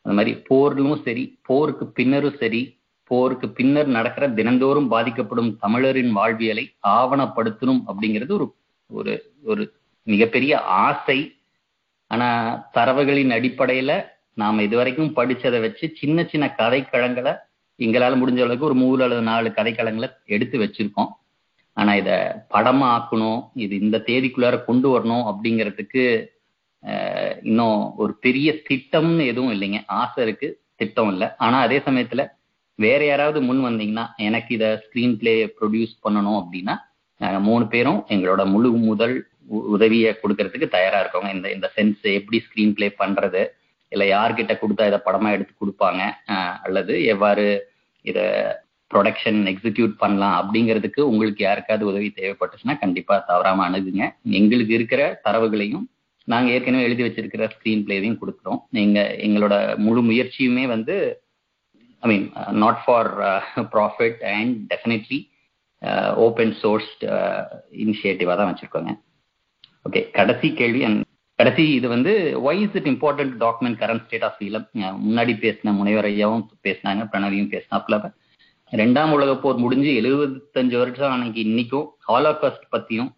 அந்த மாதிரி போர்லும் சரி போருக்கு பின்னரும் சரி போருக்கு பின்னர் நடக்கிற தினந்தோறும் பாதிக்கப்படும் தமிழரின் வாழ்வியலை ஆவணப்படுத்தணும் அப்படிங்கிறது ஒரு ஒரு ஒரு மிகப்பெரிய ஆசை. ஆனா தரவுகளின் அடிப்படையில நாம இதுவரைக்கும் படிச்சதை வச்சு சின்ன சின்ன கதைக்களங்களை எங்களால முடிஞ்ச அளவுக்கு ஒரு மூணு அல்லது நாலு கதைக்களங்களை எடுத்து வச்சிருக்கோம். ஆனா இத படமா ஆக்கணும், இது இந்த தேதிக்குள்ளார கொண்டு வரணும் அப்படிங்கிறதுக்கு அஹ் இன்னும் ஒரு பெரிய திட்டம்னு எதுவும் இல்லைங்க. ஆசை இருக்கு, திட்டம் இல்லை. ஆனா அதே சமயத்துல வேற யாராவது முன் வந்தீங்கன்னா, எனக்கு இதை ஸ்கிரீன் பிளே ப்ரொடியூஸ் பண்ணணும் அப்படின்னா நாங்கள் மூணு பேரும் எங்களோட முழு முதல் உதவியை கொடுக்கறதுக்கு தயாரா இருக்கோங்க. இந்த இந்த சென்ஸ் எப்படி ஸ்கிரீன் பிளே பண்றது, இல்லை யார்கிட்ட கொடுத்தா இதை படமா எடுத்து கொடுப்பாங்க, அல்லது எவ்வாறு இதை ப்ரொடக்ஷன் எக்ஸிக்யூட் பண்ணலாம் அப்படிங்கிறதுக்கு உங்களுக்கு யாருக்காவது உதவி தேவைப்பட்டுச்சுன்னா கண்டிப்பா தவறாம அணுகுங்க. எங்களுக்கு இருக்கிற தரவுகளையும் நாங்கள் ஏற்கனவே எழுதி வச்சிருக்கிற ஸ்கிரீன் பிளேவையும் கொடுக்குறோம். நீங்க எங்களோட முழு முயற்சியுமே வந்து I mean, uh, not for uh, profit and definitely uh, open source uh, initiative அத வச்சிருக்கோங்க. ஓகே, கடைசி கேள்வி. கடைசி இது வந்து why is it important to document current state of Elam? முன்னாடி பேசின முனைவரையாவும் பேசினாங்க, பிரணவியும் பேசினாப்ல. ரெண்டாம் உலக போர் முடிஞ்சு எழுபத்தஞ்சு வருஷம் அன்னைக்கு இன்னைக்கும் ஹாலோகாஸ்ட் பத்தியும்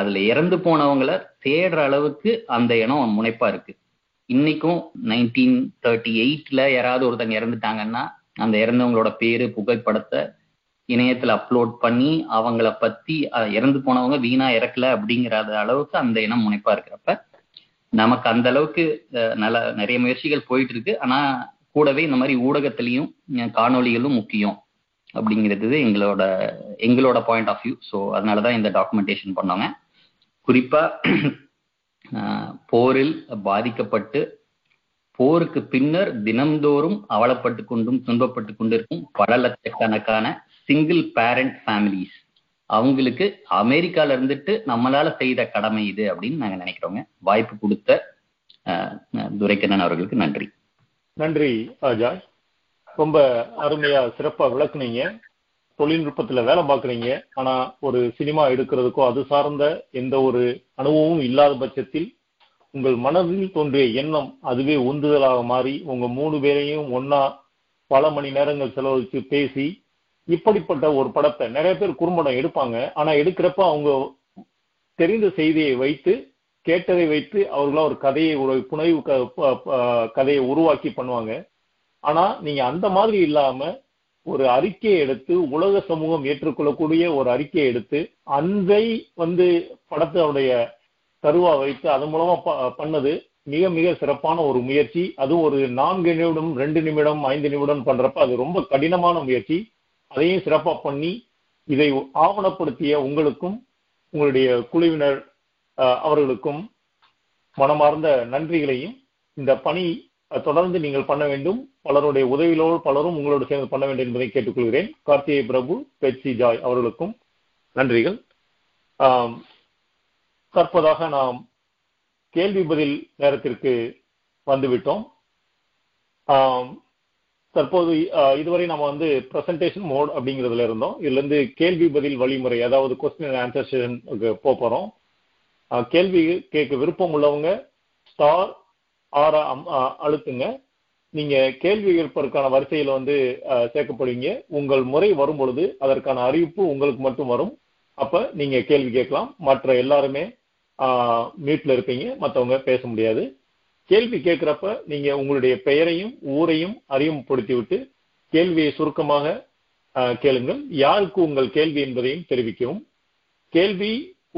அதுல இறந்து போனவங்களை தேடுற அளவுக்கு அந்த இடம் முனைப்பா இருக்கு. இன்னைக்கும் நைன்டீன் தேர்ட்டி எயிட்ல யாராவது ஒருத்தங்க இறந்துட்டாங்கன்னா அந்த இறந்தவங்களோட பேரு புகைப்படத்தை இணையத்துல அப்லோட் பண்ணி அவங்கள பத்தி இறந்து போனவங்க வீணா இறக்கல அப்படிங்கிற அளவுக்கு அந்த இனம் முனைப்பா இருக்கிறப்ப நமக்கு அந்த அளவுக்கு நல்ல நிறைய முயற்சிகள் போயிட்டு இருக்கு. ஆனா கூடவே இந்த மாதிரி ஊடகத்திலையும் காணொலிகளும் முக்கியம் அப்படிங்கிறது எங்களோட எங்களோட பாயிண்ட் ஆஃப் வியூ. ஸோ அதனாலதான் இந்த டாக்குமெண்டேஷன் பண்ணோங்க. குறிப்பா போரில் பாதிக்கப்பட்டு போருக்கு பின்னர் தினம்தோறும் அவலப்பட்டு கொண்டும் துன்பப்பட்டு கொண்டிருக்கும் பல லட்சக்கணக்கான சிங்கிள் பேரண்ட் ஃபேமிலிஸ், அவங்களுக்கு அமெரிக்கால இருந்துட்டு நம்மளால செய்த கடமை இது அப்படின்னு நாங்க நினைக்கிறோங்க. வாய்ப்பு கொடுத்த துரைக்கண்ணன் அவர்களுக்கு நன்றி. நன்றி அஜய், ரொம்ப அருமையா சிறப்பா விளக்குனீங்க. தொழில்நுட்பத்துல வேலை பார்க்குறீங்க, ஆனா ஒரு சினிமா எடுக்கிறதுக்கோ அது சார்ந்த எந்த ஒரு அனுபவமும் இல்லாத பட்சத்தில் உங்கள் மனதில் தோன்றிய எண்ணம் அதுவே உந்துதலாக மாறி உங்க மூணு பேரையும் ஒன்னா பல மணி நேரங்கள் செலவழித்து பேசி இப்படிப்பட்ட ஒரு படத்தை நிறைய பேர் குறும்படம் எடுப்பாங்க. ஆனா எடுக்கிறப்ப அவங்க தெரிந்த செய்தியை வைத்து கேட்டதை வைத்து அவர்களா ஒரு கதையை புனைவு கதையை உருவாக்கி பண்ணுவாங்க. ஆனா நீங்க அந்த மாதிரி இல்லாம ஒரு அறிக்கையை எடுத்து உலக சமூகம் ஏற்றுக்கொள்ளக்கூடிய ஒரு அறிக்கையை எடுத்து அதை வந்து படத்தோடைய தருவா வைத்து அது மூலமா பண்ணது மிக மிக சிறப்பான ஒரு முயற்சி. அது ஒரு நான்கு நிமிடம் ரெண்டு நிமிடம் ஐந்து நிமிடம் பண்றப்ப அது ரொம்ப கடினமான முயற்சி. அதையும் சிறப்பா பண்ணி இதை ஆவணப்படுத்திய உங்களுக்கும் உங்களுடைய குழுவினர் அவர்களுக்கும் மனமார்ந்த நன்றிகளையும், இந்த பணி தொடர்ந்து நீங்கள் பண்ண வேண்டும், பலருடைய உதவியோடு பலரும் உங்களோடு சேர்ந்து பண்ண வேண்டும் என்பதை கேட்டுக்கொள்கிறேன். கார்த்திகேய பிரபு, பெட்ரி ஜாய் அவர்களுக்கும் நன்றிகள். தற்போதாக நாம் கேள்வி பதில் நேரத்திற்கு வந்துவிட்டோம். தற்போது இதுவரை நம்ம வந்து பிரசன்டேஷன் மோட் அப்படிங்கிறதுல இருந்தோம். இதுல இருந்து கேள்வி பதில் வழிமுறை, அதாவது கொஸ்டின் ஆன்சர் செஷனுக்கு போறோம். கேள்வி கேட்க விருப்பம் உள்ளவங்க ஸ்டார் ஆற அழுத்துங்க. நீங்க கேள்வி கேட்பதற்கான வரிசையில வந்து சேர்க்கப்படுவீங்க. உங்கள் முறை வரும் பொழுது அதற்கான அறிவிப்பு உங்களுக்கு மட்டும் வரும். அப்ப நீங்க கேள்வி கேட்கலாம். மற்ற எல்லாருமே மியூட்ல இருப்பீங்க, மற்றவங்க பேச முடியாது. கேள்வி கேட்கிறப்ப நீங்க உங்களுடைய பெயரையும் ஊரையும் அறிமுகப்படுத்திவிட்டு கேள்வியை சுருக்கமாக கேளுங்கள். யாருக்கு உங்கள் கேள்வி என்பதையும் தெரிவிக்கவும். கேள்வி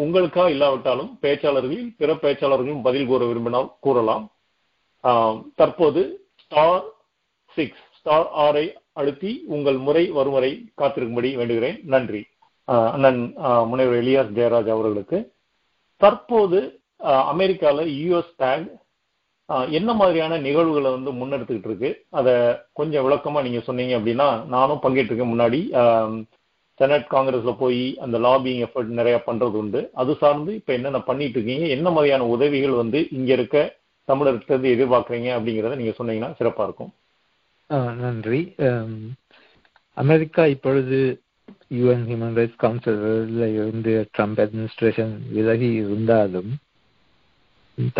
உங்களுக்கா இல்லாவிட்டாலும் பேச்சாளர்களில் பிற பேச்சாளர்களும் பதில் கூற விரும்பினால் கூறலாம். தற்போது ஸ்டார் சிக்ஸ் ஸ்டார் ஆரை அழுத்தி உங்கள் முறை வரும் வரை காத்திருக்கும்படி வேண்டுகிறேன். நன்றி அண்ணன் முனைவர் எலியாஸ் ஜெயராஜ் அவர்களுக்கு. தற்போது அமெரிக்காவில் யூஎஸ் டேக் என்ன மாதிரியான நிகழ்வுகளை வந்து முன்னெடுத்துக்கிட்டு இருக்கு, அதை கொஞ்சம் விளக்கமா நீங்க சொன்னீங்க அப்படின்னா நானும் பங்கேற்றிருக்கேன். முன்னாடி செனட் காங்கிரஸ்ல போய் அந்த லாபிங் எஃபர்ட் நிறைய பண்றது உண்டு. அது சார்ந்து இப்ப என்னென்ன பண்ணிட்டு இருக்கீங்க, என்ன மாதிரியான உதவிகள் வந்து இங்க இருக்க தமிழர்கிட்ட எதிர்பார்க்குறீங்க அப்படிங்கிறத நீங்க சொன்னீங்கன்னா சிறப்பா இருக்கும். நன்றி. அமெரிக்கா இப்பொழுது யூஎன் ஹியூமன் ரைட்ஸ் கவுன்சில் இருந்து ட்ரம்ப் அட்மினிஸ்ட்ரேஷன் விலகி இருந்தாலும்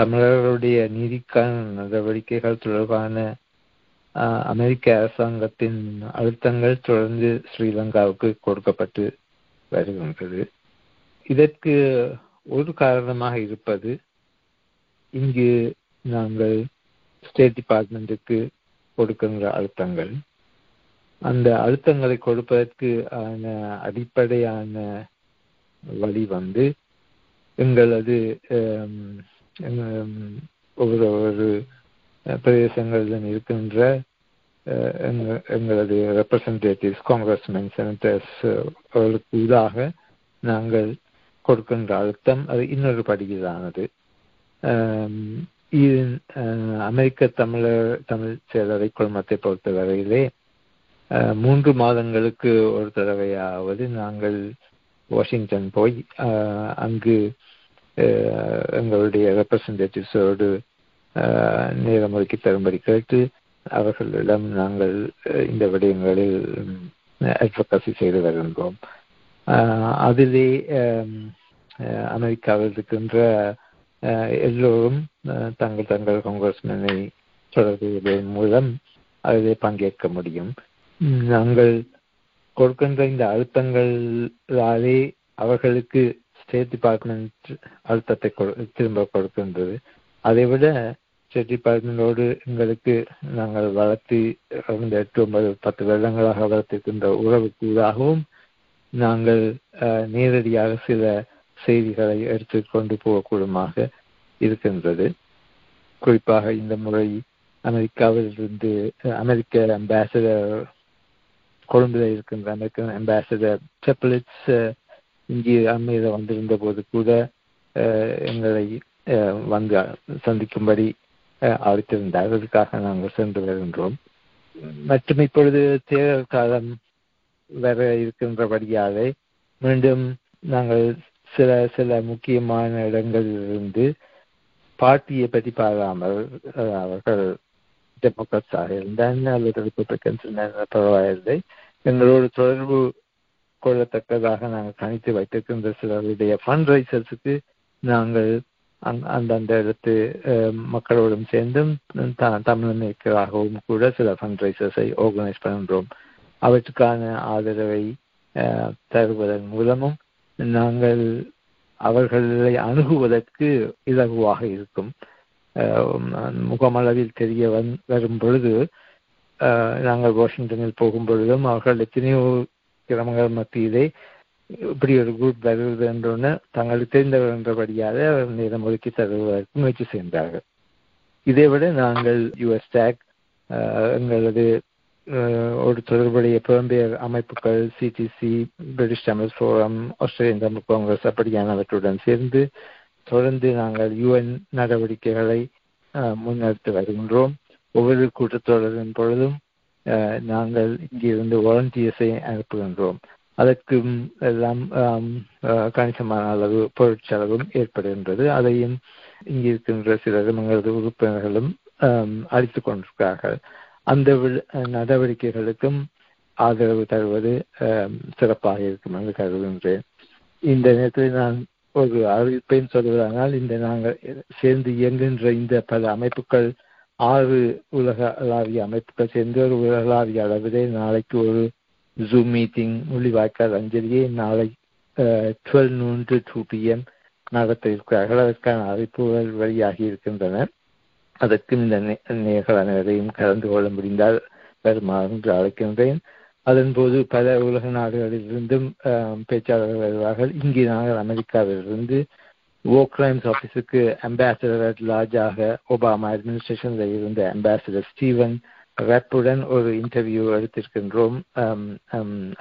தமிழர்களுடைய நீதிக்கான நடவடிக்கைகள் தொடர்பான அமெரிக்க அரசாங்கத்தின் அழுத்தங்கள் தொடர்ந்து ஸ்ரீலங்காவுக்கு கொடுக்கப்பட்டு வருகின்றது. இதற்கு ஒரு காரணமாக இருப்பது, இங்கு நாங்கள் ஸ்டேட் டிபார்ட்மெண்ட்டுக்கு கொடுக்கின்ற அழுத்தங்கள். அந்த அழுத்தங்களை கொடுப்பதற்கு ஆன அடிப்படையான வழி வந்து எங்களது ஒவ்வொரு ஒரு பிரதேசங்களிலும் இருக்கின்ற எங்களது ரெப்ரசன்டேட்டிவ்ஸ், காங்கிரஸ்மென், செனட்டர்ஸ் அவர்களுக்கு இதாக நாங்கள் கொடுக்கின்ற அழுத்தம் அது இன்னொரு படியிலானது. இது அமெரிக்க தமிழர் தமிழ் சேலரை குழுமத்தை பொறுத்த வரையிலே மூன்று மாதங்களுக்கு ஒரு தடவையாவது நாங்கள் வாஷிங்டன் போய் அங்கு எங்களுடைய ரெப்ரசன்டேட்டிவ்ஸோடு நேரம் ஒதுக்கி தரும்படி கேட்டு அவர்களிடம் நாங்கள் இந்த விடயங்களில் அட்வொகசி செய்து வருகின்றோம். அதிலே அமெரிக்காவில் இருக்கின்ற எல்லோரும் தங்கள் தங்கள் காங்கிரஸ்மேனை தொடர்புகளின் மூலம் அதிலே பங்கேற்க முடியும். நாங்கள் கொடுக்கின்ற இந்த அழுத்தங்களாலே அவர்களுக்கு ஸ்டேட் டிபார்ட்மெண்ட் அழுத்தத்தை திரும்ப கொடுக்கின்றது. அதைவிட ஸ்டேட் டிபார்ட்மெண்டோடு எங்களுக்கு நாங்கள் வளர்த்தி இந்த எட்டு ஒன்பது பத்து வருடங்களாக வளர்த்திருக்கின்ற உறவுக்குள்ளாகவும் நாங்கள் நேரடியாக சில செய்திகளை எடுத்து கொண்டு போகக்கூடமாக இருக்கின்றது. குறிப்பாக இந்த முறை அமெரிக்காவிலிருந்து அமெரிக்க அம்பாசடர் கொழும்பில் இருக்கின்ற அமெரிக்க அம்பாசடர் செப்பலிட்ஸ் இங்கே அம்மையில வந்திருந்த போது கூட எங்களை வந்து சந்திக்கும்படி அழைத்திருந்தார். அதற்காக நாங்கள் சென்று வருகின்றோம். மற்றும் இப்பொழுது தேர்தல் காலம் வர இருக்கின்றபடியாலே மீண்டும் நாங்கள் சில சில முக்கியமான இடங்களிலிருந்து பார்ட்டியை பற்றி பாராமல், அவர்கள் டெமோக்ராட்ஸாக இருந்தால் அல்லது ரிப்பப்ளிகன்ஸ் இருந்தால் பரவாயில்லை, எங்களோடு தொடர்பு கொள்ளத்தக்கதாக நாங்கள் கணித்து வைத்திருக்கின்ற சிலருடைய ஃபண்ட் ரைசர்ஸுக்கு நாங்கள் அந்தந்த இடத்து மக்களோடும் சேர்ந்தும் தமிழமைக்காகவும் கூட சில ஃபண்ட் ரைசர்ஸை ஆர்கனைஸ் பண்ணுகிறோம். அவற்றுக்கான ஆதரவை தருவதன் மூலமும் நாங்கள் அவர்களை அணுகுவதற்கு இலகுவாக இருக்கும். முகமளவில் தெரிய வரும் பொழுது நாங்கள் வாஷிங்டனில் போகும் பொழுதும் அவர்கள் எத்தனையோ கிராமங்கள் மத்தியிலே இப்படி ஒரு குரூப் வருவது என்றொன்று தங்களுக்கு தெரிந்தவர் என்றபடியாக அவர் நேரம் ஒதுக்கி தருவதற்கு முயற்சி செய்தார்கள். இதைவிட நாங்கள் யூஎஸ்டாக் எங்களது ஒரு தொடர்புடைய புலம்பெயர் அமைப்புகள் CTC, British Tamil forum, Australian Tamil Congress அப்படியானவற்றுடன் சேர்ந்து தொடர்ந்து நாங்கள் யூஎன் நடவடிக்கைகளை முன்னெடுத்து வருகின்றோம். ஒவ்வொரு கூட்டத்தொடரின் பொழுதும் நாங்கள் இங்கிருந்து வாலண்டியர்ஸை அனுப்புகின்றோம். அதற்கும் எல்லாம் கணிசமான அளவு பொருட்செலவும் ஏற்படுகின்றது. அதையும் இங்கிருக்கின்ற சிலரும் எங்களது உறுப்பினர்களும் அளித்து கொண்டிருக்கிறார்கள். அந்த நடவடிக்கைகளுக்கும் ஆதரவு தருவது சிறப்பாக இருக்கும் என்று கருதுகின்றேன். இந்த நேரத்தில் நான் ஒரு அறிவிப்பையும் சொல்வதானால், இந்த நாங்கள் சேர்ந்து இயங்குகின்ற இந்த பல அமைப்புகள், ஆறு உலகளாவிய அமைப்புகள் சேர்ந்து ஒரு உலகளாவிய அளவிலே நாளைக்கு ஒரு ஜூம் மீட்டிங் முள்ளிவாய்க்கால் அஞ்சலியை நாளை twelve noon to two PM நடத்த இருக்கிறார்கள். அதற்கான அறிவிப்புகள் வெளியாகி இருக்கின்றன. அதற்கும் இந்த நேர்கள் அனைவரையும் கலந்து கொள்ள முடிந்தால் வருமாறு அழைக்கின்றேன். அதன்போது பல உலக நாடுகளிலிருந்தும் பேச்சாளர்கள் வருவார்கள். இங்கு நாங்கள் அமெரிக்காவிலிருந்து வோர் கிரைம்ஸ் ஆஃபீஸுக்கு அம்பாசிடர் அட் லார்ஜாக ஒபாமா அட்மினிஸ்ட்ரேஷனில் இருந்த அம்பாசிடர் ஸ்டீவன் ரப்புடன் ஒரு இன்டர்வியூ எடுத்திருக்கின்றோம்.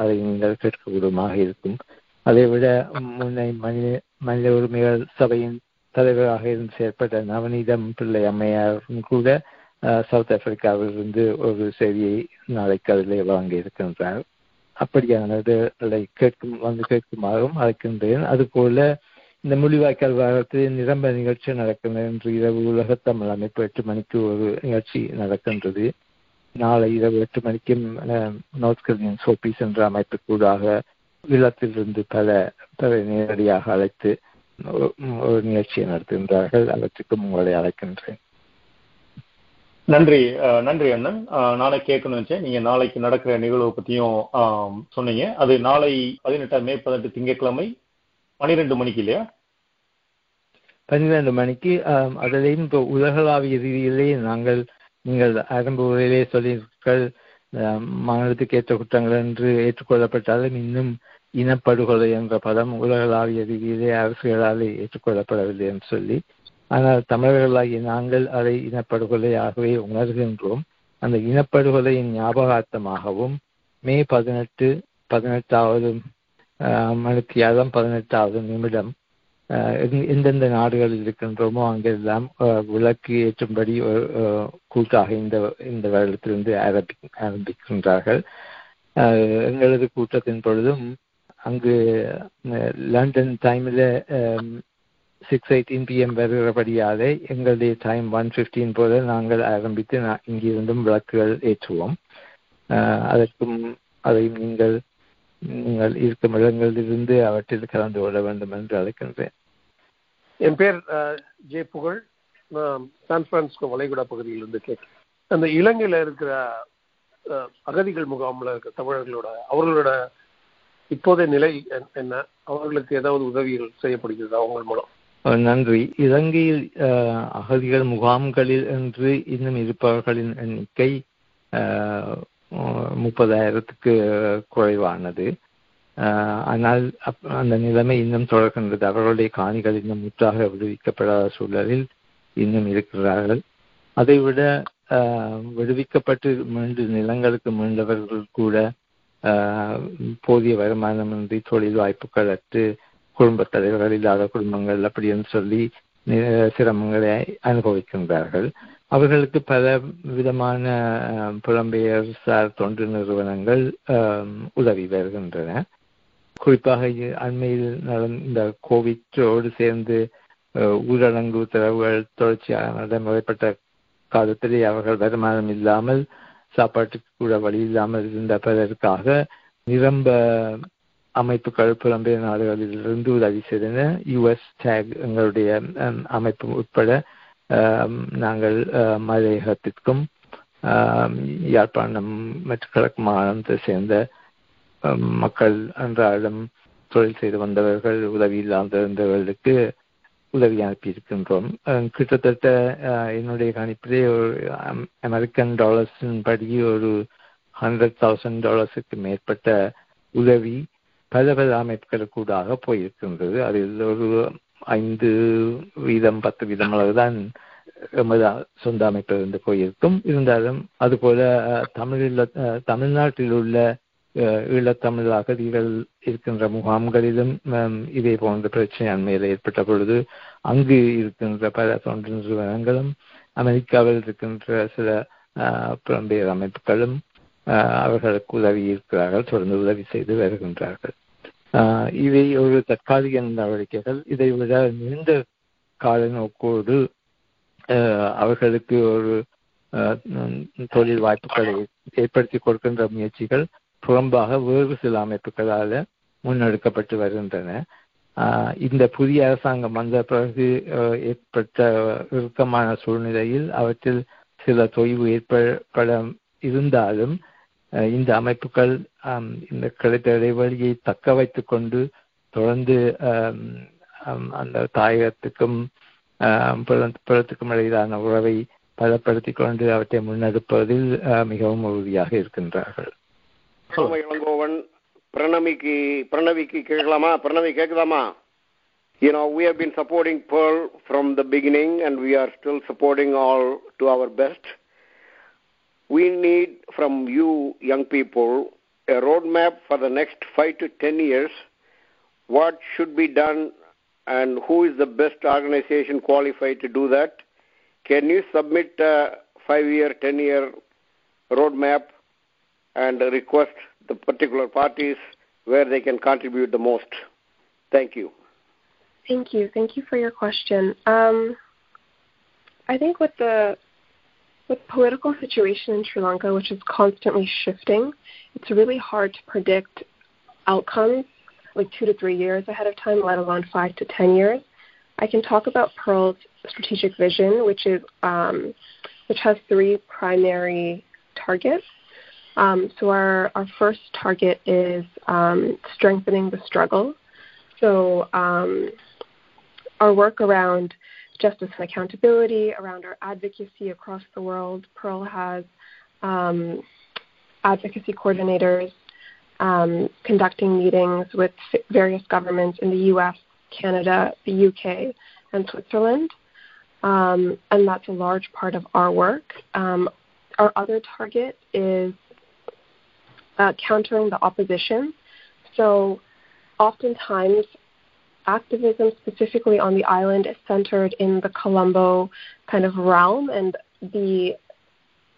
அதை நீங்கள் கேட்கக்கூடமாக இருக்கும். அதைவிட முன்னை மனித மனித உரிமைகள் சபையின் தலைவராக இருந்து செயற்பட்ட நவநீதம் பிள்ளை அம்மையாரும் கூட சவுத் ஆப்பிரிக்காவிலிருந்து ஒரு செய்தியை நாளைக்கு அதிலே வாங்கி இருக்கின்றார். அப்படியானது கேட்கும் வந்து கேட்குமாறும் அழைக்கின்றேன். அதுபோல இந்த முள்ளிவாய்க்கால் வாரத்தில் நிரம்ப நிகழ்ச்சி நடக்கின்றது. இன்று இரவு உலகத்தமிழ் அமைப்பு எட்டு மணிக்கு ஒரு நிகழ்ச்சி நடக்கின்றது. நாளை இரவு எட்டு மணிக்கும் நார்த் கொரியன் சோபீஸ் என்ற அமைப்புக்கூடாக இல்லத்திலிருந்து பல பல நேரடியாக அழைத்து ஒரு நிகழ்ச்சியை நடத்துகின்றார்கள். அவற்றுக்கும் உங்களை அழைக்கின்றேன். நன்றி நன்றி அண்ணன். நானே கேட்கணும்னு நினைச்சேன், நீங்க நாளைக்கு நடக்கிற நிகழ்வு பத்தியும் சொன்னீங்க. அது நாளை பதினெட்டாம் மே பதினெட்டு திங்கட்கிழமை பனிரெண்டு மணிக்கு இல்லையா? பன்னிரண்டு மணிக்கு. அதிலேயும் இப்போ உலகளாவிய ரீதியிலேயே நாங்கள் நீங்கள் ஆரம்ப உரையிலேயே சொல்லியிருக்கீர்கள், மாநிலத்துக்கு ஏற்ற குற்றங்கள் என்று ஏற்றுக்கொள்ளப்பட்டாலும் இன்னும் இனப்படுகொலை என்ற பதம் உலகளாவிய ரீதியிலே அரசுகளாலே ஏற்றுக்கொள்ளப்படவில்லை என்று சொல்லி, ஆனால் தமிழர்களாகிய நாங்கள் அதை இனப்படுகொலையாகவே உணர்கின்றோம். அந்த இனப்படுகொலையின் ஞாபகார்த்தமாகவும் மே பதினெட்டு பதினெட்டாவது மணித்தியாலம் பதினெட்டாவது நிமிடம் எந்தெந்த நாடுகளில் இருக்கின்றோமோ அங்கெல்லாம் விளக்கு ஏற்றும்படி கூட்டாக இந்த இந்த வருடத்திலிருந்து ஆரம்பி ஆரம்பிக்கின்றார்கள். எங்களது கூட்டத்தின் பொழுதும் அங்கு லண்டன் டைமில் சிக்ஸ் எயிட்டீன் பிஎம் வருகிறபடியாலே எங்களுடைய டைம் ஒன் ஃபிஃப்டீன் போல நாங்கள் ஆரம்பித்து இங்கிருந்தும் விளக்குகள் ஏற்றுவோம். அதற்கும் அதையும் நீங்கள் நீங்கள் இருக்கும் இடங்களிலிருந்து அவற்றில் கலந்து கொள்ள வேண்டும் என்று அழைக்கின்றேன். என் பேர் ஜே புகழ், சான் பிரான்சிஸ்கோ வளைகுடா பகுதியிலிருந்து கேட்கிறேன். அந்த இலங்கையில் இருக்கிற அகதிகள் முகாமில் இருக்கிற தமிழர்களோட அவர்களோட இப்போதைய நிலை என்ன? அவர்களுக்கு ஏதாவது உதவிகள் செய்யப்படுகிறது அவங்க மூலம்? நன்றி. இலங்கையில் அகதிகள் முகாம்களில் என்று இன்னும் இருப்பவர்களின் எண்ணிக்கை முப்பதாயிரத்துக்கு குறைவானது. ஆனால் அந்த நிலைமை இன்னும் தொடர்கின்றது. அவர்களுடைய காணிகள் இன்னும் முற்றாக விடுவிக்கப்படாத சூழலில் இன்னும் இருக்கிறார்கள். அதைவிட விடுவிக்கப்பட்டு மீண்டும் நிலங்களுக்கு மீண்டவர்கள் கூட போதிய வருமானமின்றி தொழில் வாய்ப்புகள் அற்று குடும்பத் தலைவர்கள் இல்லாத குடும்பங்கள் அப்படின்னு சொல்லி சிரமங்களை அனுபவிக்கின்றார்கள். அவர்களுக்கு பல விதமான புலம்பெயர் சார் தொண்டு நிறுவனங்கள் உதவி வருகின்றன. குறிப்பாக அண்மையில் நடந்த கோவிட்டோடு சேர்ந்து ஊரடங்கு உத்தரவுகள் தொடர்ச்சியாக நடைமுறைப்பட்ட காலத்திலே அவர்கள் வருமானம் இல்லாமல் சாப்பாட்டுக்கு கூட வழி இல்லாமல் இருந்த பலருக்காக நிரம்ப அமைப்புகள் புலம்பெயர் நாடுகளிலிருந்து உதவி செய்தன. யுஎஸ் டேக் எங்களுடைய அமைப்பு உட்பட நாங்கள் மலையகத்திற்கும் யாழ்ப்பாணம் மற்றும் கிழக்கு மாகாணத்தை சேர்ந்த மக்கள் அன்றாடம் தொழில் செய்து வந்தவர்கள் உதவி இல்லாதவர்களுக்கு உதவி அனுப்பியிருக்கின்றோம். கிட்டத்தட்ட என்னுடைய கணிப்பிலே ஒரு அமெரிக்கன் டாலர்ஸின் படி ஒரு ஹண்ட்ரட் தௌசண்ட் டாலர்ஸுக்கு மேற்பட்ட உதவி பல பல அமைப்புகளுக்கு கூடாக போயிருக்கின்றது. அதில் ஒரு ஐந்து வீதம் பத்து வீதம் அளவுதான் எமது சொந்த அமைப்பில் இருந்து போயிருக்கும். இருந்தாலும் அதுபோல தமிழில் தமிழ்நாட்டில் உள்ள ஈழத்தமிழ் அகதிகள் இருக்கின்ற முகாம்களிலும் இதே போன்ற பிரச்சனை அண்மையில் ஏற்பட்ட பொழுது அங்கு இருக்கின்ற பல தொண்டு நிறுவனங்களும் அமெரிக்காவில் இருக்கின்ற சில புலம்பெயர் அமைப்புகளும் அவர்களுக்கு உதவி இருக்கிறார்கள், தொடர்ந்து உதவி செய்து வருகின்றார்கள். இவை ஒரு தற்காலிக நடவடிக்கைகள். இதை விட நீண்ட கால நோக்கோடு அவர்களுக்கு ஒரு தொழில் வாய்ப்புகளை ஏற்படுத்தி கொடுக்கின்ற முயற்சிகள் புறம்பாக வேறு சில அமைப்புகளால் முன்னெடுக்கப்பட்டு வருகின்றன. இந்த புதிய அரசாங்கம் வந்த பிறகு ஏற்பட்ட இறுக்கமான சூழ்நிலையில் அவற்றில் சில தொய்வு ஏற்பட இருந்தாலும் இந்த அமைப்புகள் இந்த கிடைத்த இடைவெளியை தக்க வைத்து கொண்டு தொடர்ந்து அந்த தாயகத்துக்கும் புறத்துக்கும் இடையிலான உறவை பலப்படுத்தி கொண்டு அவற்றை முன்னெடுப்பதில் மிகவும் உறுதியாக இருக்கின்றார்கள். இளங்கோவன், பிரணவிக்கு பிரணவிக்கு கேட்கலாமா? பிரணவி கேட்கலாமா? You know, we have been supporting Pearl from the beginning and we are still supporting all to our best. We need from you young people a roadmap for the next five to ten years. What should be done and who is the best organization qualified to do that? Can you submit a five year, ten year roadmap and request the particular parties where they can contribute the most? Thank you. Thank you. Thank you for your question. Um, I think with the With political situation in Sri Lanka, which is constantly shifting, it's really hard to predict outcomes like two to three years ahead of time, let alone five to ten years. I can talk about Pearl's strategic vision, which is um, which has three primary targets. Um, so our, our first target is um, strengthening the struggle. So um, our work around justice and accountability, around our advocacy across the world. PEARL has um, advocacy coordinators um, conducting meetings with various governments in the U S, Canada, the U K, and Switzerland. Um, and that's a large part of our work. Um, our other target is uh, countering the opposition. So oftentimes, activism specifically on the island is centered in the Colombo kind of realm, and the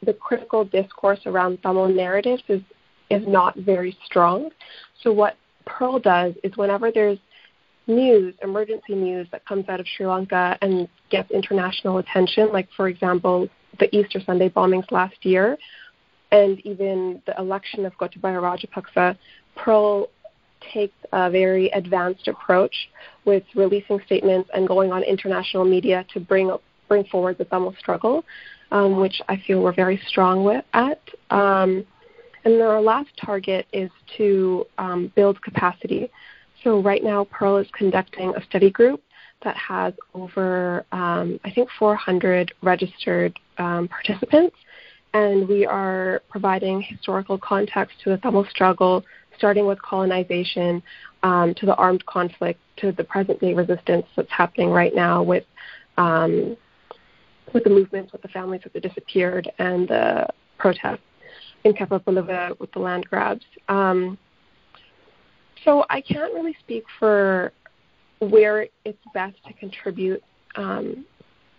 the critical discourse around Tamil narratives is, is not very strong. So what PEARL does is whenever there's news, emergency news that comes out of Sri Lanka and gets international attention, like, for example, the Easter Sunday bombings last year and even the election of Gotabaya Rajapaksa, PEARL takes a very advanced approach with releasing statements and going on international media to bring up, bring forward the Tamil struggle, um, which I feel we're very strong with, at. Um, and our last target is to um, build capacity. So right now, PEARL is conducting a study group that has over, um, I think, four hundred registered um, participants, and we are providing historical context to the Tamil struggle, starting with colonization, um, to the armed conflict, to the present-day resistance that's happening right now with um, with the movements, with the families of the disappeared, and the protests in Kapalapalava with the land grabs. Um, so I can't really speak for where it's best to contribute, um,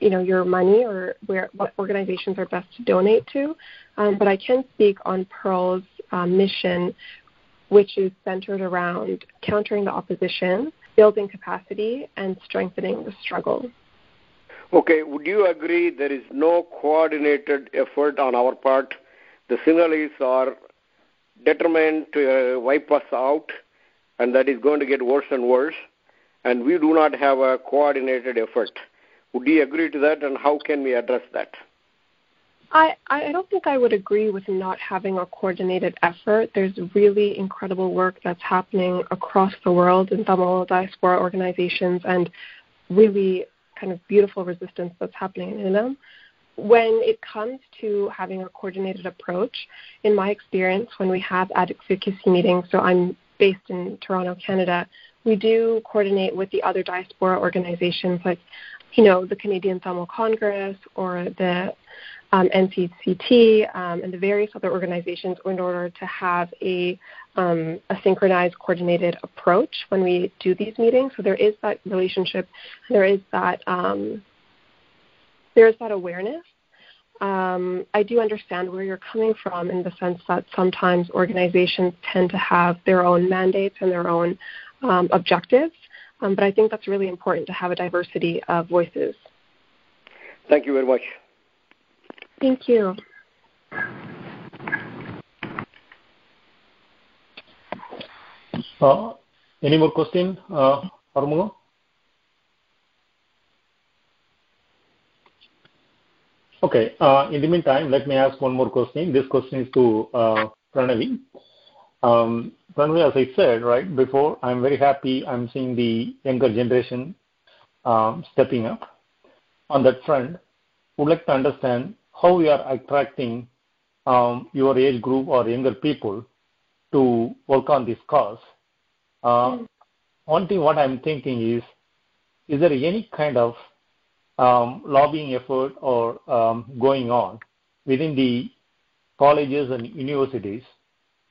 you know, your money, or where what organizations are best to donate to, um, but I can speak on PEARL's uh, mission, which is centered around countering the opposition, building capacity, and strengthening the struggle. Okay, would you agree there is no coordinated effort on our part? The Sinhalese are determined to uh, wipe us out, and that is going to get worse and worse, and we do not have a coordinated effort. Would you agree to that, and how can we address that? I, I don't think I would agree with not having a coordinated effort. There's really incredible work that's happening across the world in Tamil diaspora organizations, and really kind of beautiful resistance that's happening in them. When it comes to having a coordinated approach, in my experience, when we have advocacy meetings, so I'm based in Toronto, Canada, we do coordinate with the other diaspora organizations like, you know, the Canadian Tamil Congress or the Um, N C C T um, and the various other organizations in order to have a, um, a synchronized, coordinated approach when we do these meetings. So there is that relationship, there is that um, there is that awareness. Um, I do understand where you're coming from in the sense that sometimes organizations tend to have their own mandates and their own um, objectives, um, but I think that's really important to have a diversity of voices. Thank you very much. Thank you. Uh, any more question, uh, Armugo? Okay. Uh, in the meantime, let me ask one more question. This question is to uh, Pranavi. Um, Pranavi, as I said right before, I'm very happy. I'm seeing the younger generation um, stepping up on that front. Would like to understand how you are attracting um, your age group or younger people to work on this cause. Uh, one thing what I'm thinking is, is there any kind of um, lobbying effort or um, going on within the colleges and universities?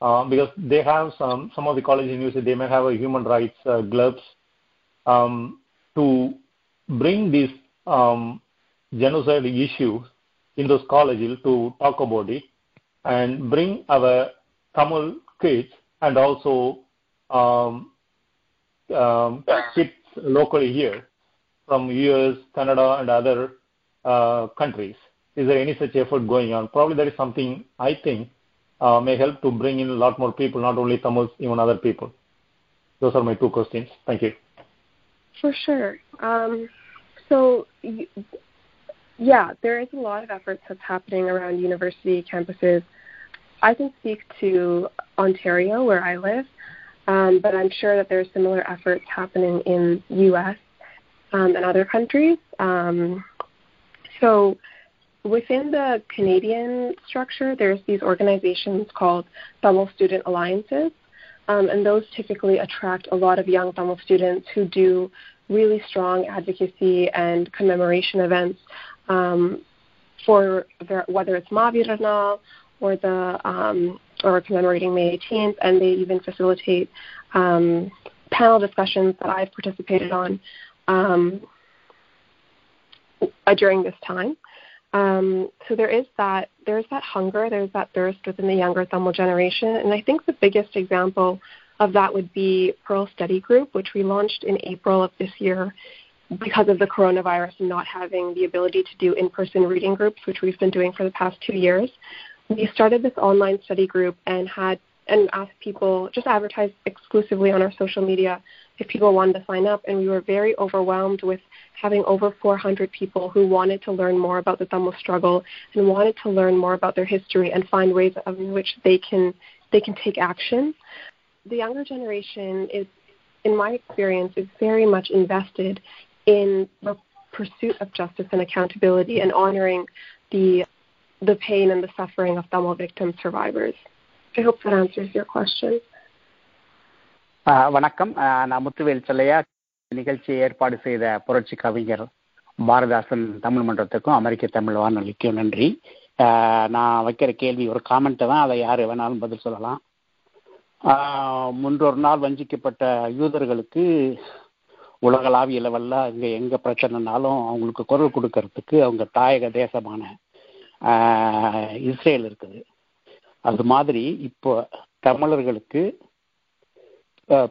Um, because they have some, some of the colleges and universities, they may have a human rights uh, clubs um, to bring this um, genocide issue in those colleges to talk about it and bring our Tamil kids and also um, um, kids locally here from U S, Canada, and other uh, countries. Is there any such effort going on? Probably that is something I think uh, may help to bring in a lot more people, not only Tamils, even other people. Those are my two questions. Thank you. For sure. Um, so... You- Yeah, there is a lot of efforts that's happening around university campuses. I can speak to Ontario, where I live, um, but I'm sure that there are similar efforts happening in U S um, and other countries. Um, so within the Canadian structure, there's these organizations called Tamil Student Alliances, um, and those typically attract a lot of young Tamil students who do really strong advocacy and commemoration events um, for their, whether it's Maviranal or the um, or commemorating May eighteenth, and they even facilitate um, panel discussions that I've participated on um, uh, during this time. Um, so there is that there is that hunger, there's that thirst within the younger Tamil generation, and I think the biggest example of that would be PEARL Study Group, which we launched in April of this year because of the coronavirus and not having the ability to do in-person reading groups, which we've been doing for the past two years. We started this online study group and had and asked people, just advertised exclusively on our social media if people wanted to sign up, and we were very overwhelmed with having over four hundred people who wanted to learn more about the Tamil struggle and wanted to learn more about their history and find ways in which they can they can take action. The younger generation is, in my experience, is very much invested in the pursuit of justice and accountability and honoring the the pain and the suffering of Tamil victim survivors. I hope that answers your question. வணக்கம். நான் முத்துவேல் செல்லையா. நிகழ்ச்சி ஏற்பாடு செய்த புரட்சி கவிஞர் பாரதிதாசன் தமிழ் மன்றத்துக்கும் அமெரிக்க தமிழ் வானொலிக்கும் நன்றி. நான் வைக்கிற கேள்வி ஒரு காமெண்ட்டு தான், அதை யார் வேணாலும் பதில் சொல்லலாம். முன்றொரு நாள் வஞ்சிக்கப்பட்ட யூதர்களுக்கு உலகளாவிய லெவலில் இங்கே எங்கே பிரச்சனைனாலும் அவங்களுக்கு குரல் கொடுக்கறதுக்கு அவங்க தாயக தேசமான இஸ்ரேல் இருக்குது. அது மாதிரி இப்போ தமிழர்களுக்கு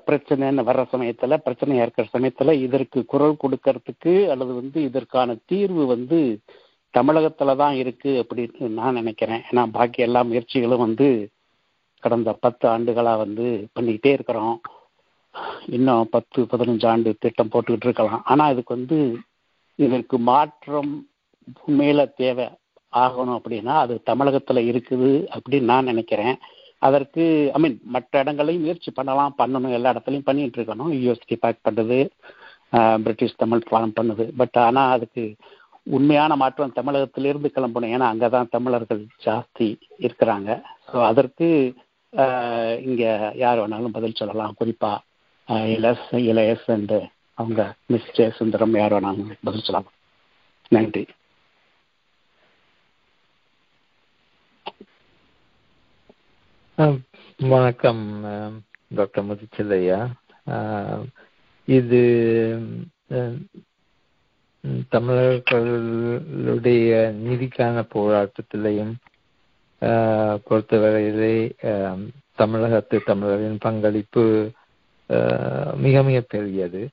பிரச்சனைன்னு வர்ற சமயத்தில், பிரச்சனை ஏற்கிற சமயத்தில் இதற்கு குரல் கொடுக்கறதுக்கு அல்லது வந்து இதற்கான தீர்வு வந்து தமிழகத்தில் தான் இருக்குது அப்படின்னு நான் நினைக்கிறேன். ஏன்னா பாக்கி எல்லா முயற்சிகளும் வந்து கடந்த பத்து ஆண்டுகளாக வந்து பண்ணிக்கிட்டே இருக்கிறோம். இன்னும் பத்து பதினஞ்சு ஆண்டு திட்டம் போட்டுக்கிட்டு இருக்கலாம். ஆனால் இதுக்கு வந்து இதற்கு மாற்றம் மேலே தேவை ஆகணும் அப்படின்னா அது தமிழகத்தில் இருக்குது அப்படின்னு நான் நினைக்கிறேன். அதற்கு ஐ மீன் மற்ற இடங்களையும் முயற்சி பண்ணலாம், பண்ணணும், எல்லா இடத்துலையும் பண்ணிகிட்டு இருக்கணும். யூஎஸ்டி பேக் பண்ணுது, பிரிட்டிஷ் தமிழ் ஃபார்ம் பண்ணுது. பட் ஆனால் அதுக்கு உண்மையான மாற்றம் தமிழகத்திலிருந்து கிளம்பணும். ஏன்னா அங்கே தான் தமிழர்கள் ஜாஸ்தி இருக்கிறாங்க. ஸோ அதற்கு இங்கே யார் வேணாலும் பதில் சொல்லலாம். குறிப்பாக இலஸ் இளையஸ் அண்டு அவங்க மிஸ் ஜெயசுந்தரம், யார் வேணாலும் பதில் சொல்லலாம். நன்றி. வணக்கம் டாக்டர் முத்துச்செல்லையா. இது தமிழர்களுடைய நீதிக்கான போராட்டத்திலையும் பொறுத்தவரையிலே தமிழகத்து தமிழரின் பங்களிப்பு மிக மிக பெரியது.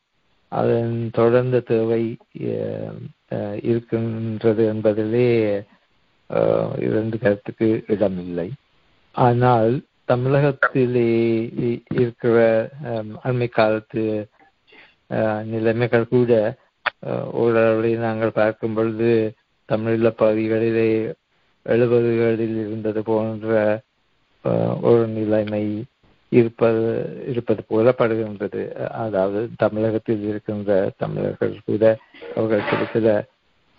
அதன் தொடர்ந்த தேவை இருக்கின்றது என்பதிலே இரண்டு கருத்துக்கு இடமில்லை. ஆனால் தமிழகத்திலே இருக்கிற அண்மை காலத்து நிலைமைகள் கூட ஓரளவுகளை நாங்கள் பார்க்கும் பொழுது தமிழீழ பகுதிகளிலே எழுபதுகளில் இருந்தது போன்ற ஒரு நிலைமை இருப்பது இருப்பது போலப்படுகின்றது. அதாவது தமிழகத்தில் இருக்கின்ற தமிழர்கள் கூட அவர்கள் சில சில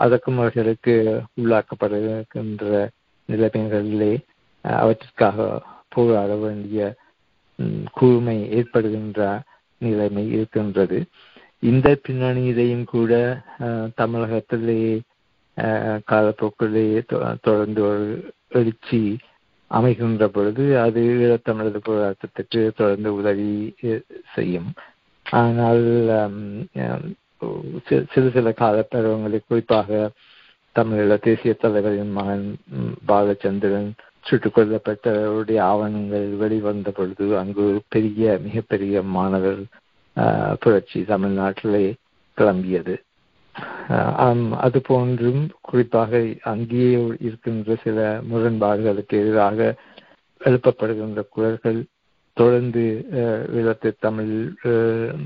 அடக்குமுறைகளுக்கு உள்ளாக்கப்படுகின்ற நிலைமைகளிலே அவற்றிற்காக போராட வேண்டிய கூர்மை ஏற்படுகின்ற நிலைமை இருக்கின்றது. இந்த பின்னணியிலையும் கூட தமிழகத்திலே காலப்போக்கிலே தொடர்ந்து ஒரு எழுச்சி அமைகின்ற பொழுது அது ஈழத்தமிழர் போராட்டத்துக்கு தொடர்ந்து உதவி செய்யும். ஆனால் சில சில காலப்பருவங்களில் குறிப்பாக தமிழீழ தேசிய தலைவரின் மகன் பாலச்சந்திரன் சுட்டுக் கொல்லப்பட்டவருடைய ஆவணங்கள் வெளிவந்த பொழுது அங்கு பெரிய மிகப்பெரிய மாணவர் புரட்சி தமிழ்நாட்டிலே கிளம்பியது. அது போன்றும் குறிப்பாக அங்கேயே இருக்கின்ற சில முரண்பாடுகளுக்கு எதிராக எழுப்பப்படுகின்ற குரல்கள் தொடர்ந்து ஈழத்து தமிழ்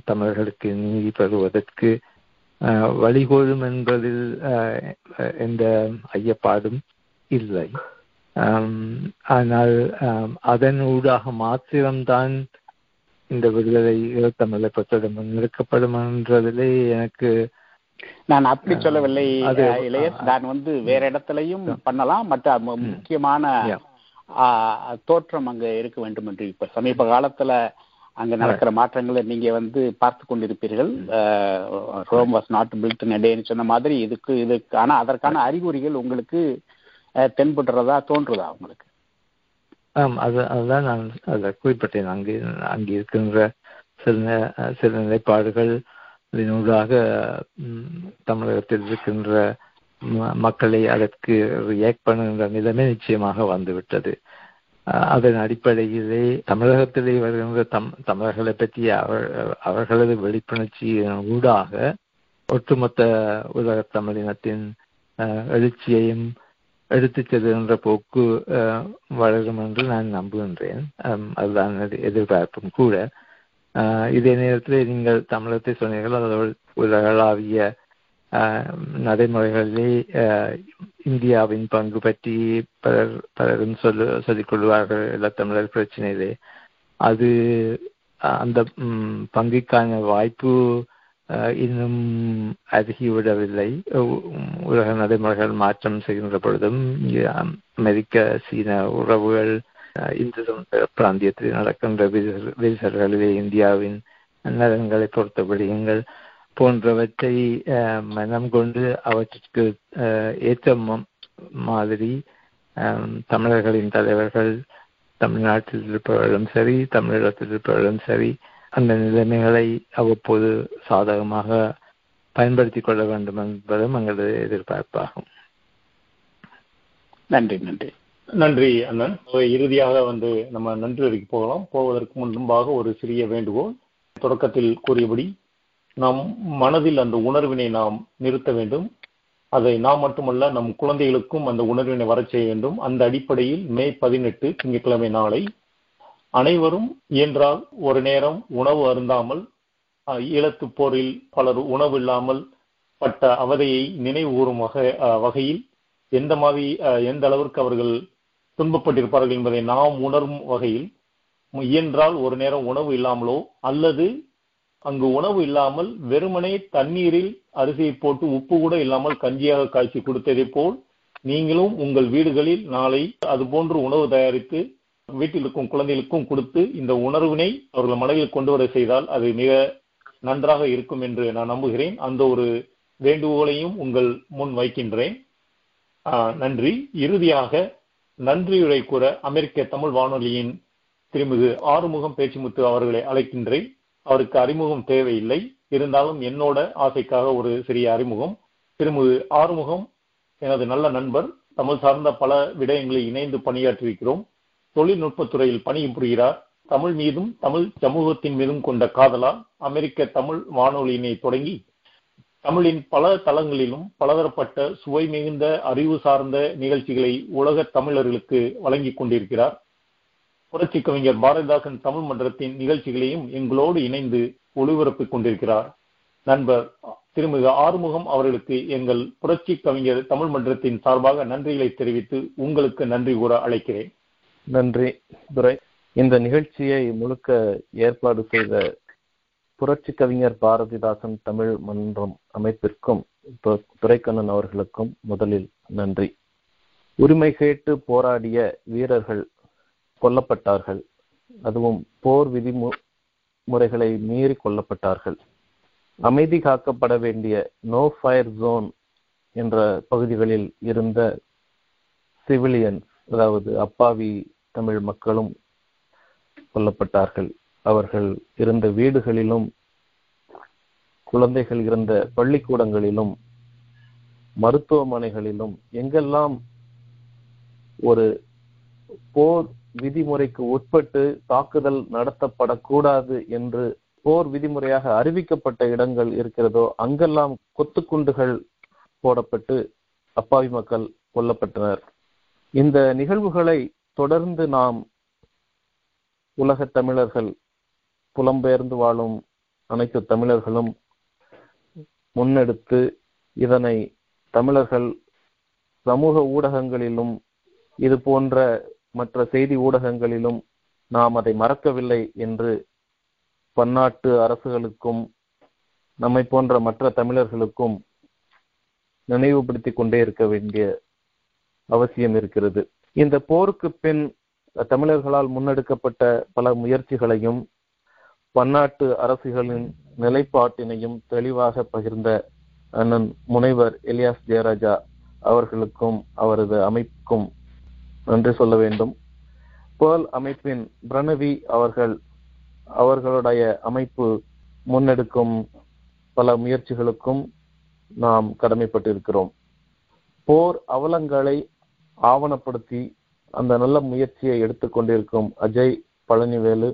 தமிழர்களுக்கு நீதி பெறுவதற்கு வழிகோலும் என்பதில் எந்த ஐயப்பாடும் இல்லை. ஆனால் அதன் ஊடாக மாத்திரம்தான் இந்த விடுதலை ஈழத்தமிழை பற்றிடம் முன்னெடுக்கப்படும் என்றதிலே எனக்கு நான் அப்படி சொல்லவில்லை இளையஸ். நான் வந்து வேற இடத்துலையும் பண்ணலாம், மற்ற முக்கியமான தோற்றம் அங்க இருக்க வேண்டும் என்று இப்ப சமீப காலத்துல அங்க நடக்கிற மாற்றங்களை நீங்க வந்து பார்த்து கொண்டிருப்பீர்கள். Rome was not built in a டேன்னு சொன்ன மாதிரி இதுக்கு இதுக்கு ஆனா அதற்கான அறிகுறிகள் உங்களுக்கு தென்படுறதா தோன்றுதா உங்களுக்கு? ஆம், அது அதுதான் நான் அதை குறிப்பிட்டேன். அங்கே அங்கே இருக்கின்ற சில சில நிலைப்பாடுகள் இதனூடாக தமிழகத்தில் இருக்கின்ற மக்களை அதற்கு ரியாக்ட் பண்ணுகின்ற நிலைமை நிச்சயமாக வந்துவிட்டது. அதன் அடிப்படையிலே தமிழகத்திலே வருகின்ற தம் தமிழர்களை பற்றிய அவர் அவர்களது விழிப்புணர்ச்சி ஊடாக ஒட்டுமொத்த உலக தமிழினத்தின் எழுச்சியையும் எடுத்து செல்கின்ற போக்கு வளரும் என்று நான் நம்புகின்றேன். அதுதான் எதிர்பார்ப்பும் கூட. இதே நேரத்தில் நீங்கள் தமிழகத்தை சொன்னீர்கள், அதோடு உலகளாவிய நடைமுறைகளிலே இந்தியாவின் பங்கு பற்றி பலர் பலரும் சொல்லு சொல்லிக் கொள்வார்கள். எல்லா தமிழர் பிரச்சனையிலே அது அந்த பங்குக்கான வாய்ப்பு இன்னும் அருகிவிடவில்லை. உலக நடைமுறைகள் மாற்றம் செய்கின்ற பொழுதும் அமெரிக்க சீன உறவுகள், இந்து பிராந்தியத்தில் நடக்கின்ற விரிசல்களிலே இந்தியாவின் நலன்களை பொறுத்த விடயங்கள் போன்றவற்றை மனம் கொண்டு அவற்றிற்கு ஏற்ற மாதிரி தமிழர்களின் தலைவர்கள், தமிழ்நாட்டில் இருப்பவர்களும் சரி தமிழகத்தில் இருப்பவர்களும் சரி, அந்த நிலைமைகளை அவ்வப்போது சாதகமாக பயன்படுத்தி கொள்ள வேண்டும் என்பதும் எங்களது எதிர்பார்ப்பாகும். நன்றி நன்றி நன்றி அண்ணன். இறுதியாக வந்து நம்ம நன்றிக்கு போகலாம். போவதற்கு முன்பாக ஒரு சிறிய வேண்டுகோள். தொடக்கத்தில் கூறியபடி நம் மனதில் அந்த உணர்வினை நாம் நிறுத்த வேண்டும். அதை நாம் மட்டுமல்ல நம் குழந்தைகளுக்கும் அந்த உணர்வினை வர செய்ய வேண்டும். அந்த அடிப்படையில் மே பதினெட்டு திங்கட்கிழமை நாளை அனைவரும் இயன்றால் ஒரு நேரம் உணவு அருந்தாமல், ஈழத்து போரில் பலர் உணவு இல்லாமல் பட்ட அவதையை நினைவுகூறும் வகையில் எந்த மாதிரி எந்த அளவிற்கு அவர்கள் துன்பப்பட்டிருப்பார்கள் என்பதை நாம் உணரும் வகையில் இயன்றால் ஒரு நேரம் உணவு இல்லாமலோ அல்லது அங்கு உணவு இல்லாமல் வெறுமனே தண்ணீரில் அரிசியை போட்டு உப்பு கூட இல்லாமல் கஞ்சியாக காய்ச்சி கொடுத்ததை போல் நீங்களும் உங்கள் வீடுகளில் நாளை அதுபோன்று உணவு தயாரித்து வீட்டில் இருக்கும் குழந்தைகளுக்கும் கொடுத்து இந்த உணர்வினை அவர்கள் மனதில் கொண்டு வர செய்தால் அது மிக நன்றாக இருக்கும் என்று நான் நம்புகிறேன். அந்த ஒரு வேண்டுகோளையும் உங்கள் முன் வைக்கின்றேன். நன்றி. இறுதியாக நன்றியுரை கூற அமெரிக்க தமிழ் வானொலியின் திருமிகு ஆறுமுகம் பேச்சுமுத்து அவர்களை அழைக்கின்றேன். அவருக்கு அறிமுகம் தேவையில்லை, இருந்தாலும் என்னோட ஆசைக்காக ஒரு சிறிய அறிமுகம். திருமிகு ஆறுமுகம் எனது நல்ல நண்பர். தமிழ் சார்ந்த பல விடயங்களில் இணைந்து பணியாற்றியிருக்கிறோம். தொழில்நுட்பத்துறையில் பணிபுரிகிறார். தமிழ் மீதும் தமிழ் சமூகத்தின் மீதும் கொண்ட காதலால் அமெரிக்க தமிழ் வானொலியினை தொடங்கி தமிழின் பல தளங்களிலும் பலதரப்பட்ட சுவை மிகுந்த அறிவு சார்ந்த நிகழ்ச்சிகளை உலக தமிழர்களுக்கு வழங்கி கொண்டிருக்கிறார். புரட்சி கவிஞர் பாரதிதாசன் தமிழ் மன்றத்தின் நிகழ்ச்சிகளையும் எங்களோடு இணைந்து ஒளிபரப்பிக் கொண்டிருக்கிறார். நண்பர் திருமிகு ஆறுமுகம் அவர்களுக்கு எங்கள் புரட்சி கவிஞர் தமிழ் மன்றத்தின் சார்பாக நன்றிகளை தெரிவித்து உங்களுக்கு நன்றி கூற அழைக்கிறேன். நன்றி துரை. இந்த நிகழ்ச்சியை முழுக்க ஏற்பாடு செய்த புரட்சி கவிஞர் பாரதிதாசன் தமிழ் மன்றம் அமைப்பிற்கும் துரைக்கண்ணன் அவர்களுக்கும் முதலில் நன்றி. உரிமை கேட்டு போராடிய வீரர்கள் கொல்லப்பட்டார்கள், அதுவும் போர் விதிமுறைகளை மீறி கொல்லப்பட்டார்கள். அமைதி காக்கப்பட வேண்டிய நோ ஃபயர் ஜோன் என்ற பகுதிகளில் இருந்த சிவிலியன்ஸ், அதாவது அப்பாவி தமிழ் மக்களும் கொல்லப்பட்டார்கள். அவர்கள் இருந்த வீடுகளிலும் குழந்தைகள் இருந்த பள்ளிக்கூடங்களிலும் மருத்துவமனைகளிலும் எங்கெல்லாம் ஒரு போர் விதிமுறைக்கு உட்பட்டு தாக்குதல் நடத்தப்படக்கூடாது என்று போர் விதிமுறையாக அறிவிக்கப்பட்ட இடங்கள் இருக்கிறதோ அங்கெல்லாம் கொத்துக்குண்டுகள் போடப்பட்டு அப்பாவி மக்கள் கொல்லப்பட்டனர். இந்த நிகழ்வுகளை தொடர்ந்து நாம் உலக தமிழர்கள், புலம்பெயர்ந்து வாழும் அனைத்து தமிழர்களும் முன்னெடுத்து இதனை தமிழர்கள் சமூக ஊடகங்களிலும் இது போன்ற மற்ற செய்தி ஊடகங்களிலும் நாம் அதை மறக்கவில்லை என்று பன்னாட்டு அரசுகளுக்கும் நம்மை போன்ற மற்ற தமிழர்களுக்கும் நினைவுபடுத்தி கொண்டே இருக்க வேண்டிய அவசியம் இருக்கிறது. இந்த போருக்கு பின் தமிழர்களால் முன்னெடுக்கப்பட்ட பல முயற்சிகளையும் பன்னாட்டு அரசுகளின் நிலைப்பாட்டினையும் தெளிவாக பகிர்ந்த அண்ணன் முனைவர் எலியாஸ் ஜெயராஜா அவர்களுக்கும் அவரது அமைப்புக்கும் நன்றி சொல்ல வேண்டும். பேர்ல் அமைப்பின் பிரணவி அவர்கள் அவர்களுடைய அமைப்பு முன்னெடுக்கும் பல முயற்சிகளுக்கும் நாம் கடமைப்பட்டிருக்கிறோம். போர் அவலங்களை ஆவணப்படுத்தி அந்த நல்ல முயற்சியை எடுத்துக்கொண்டிருக்கும் அஜய் பழனிவேலு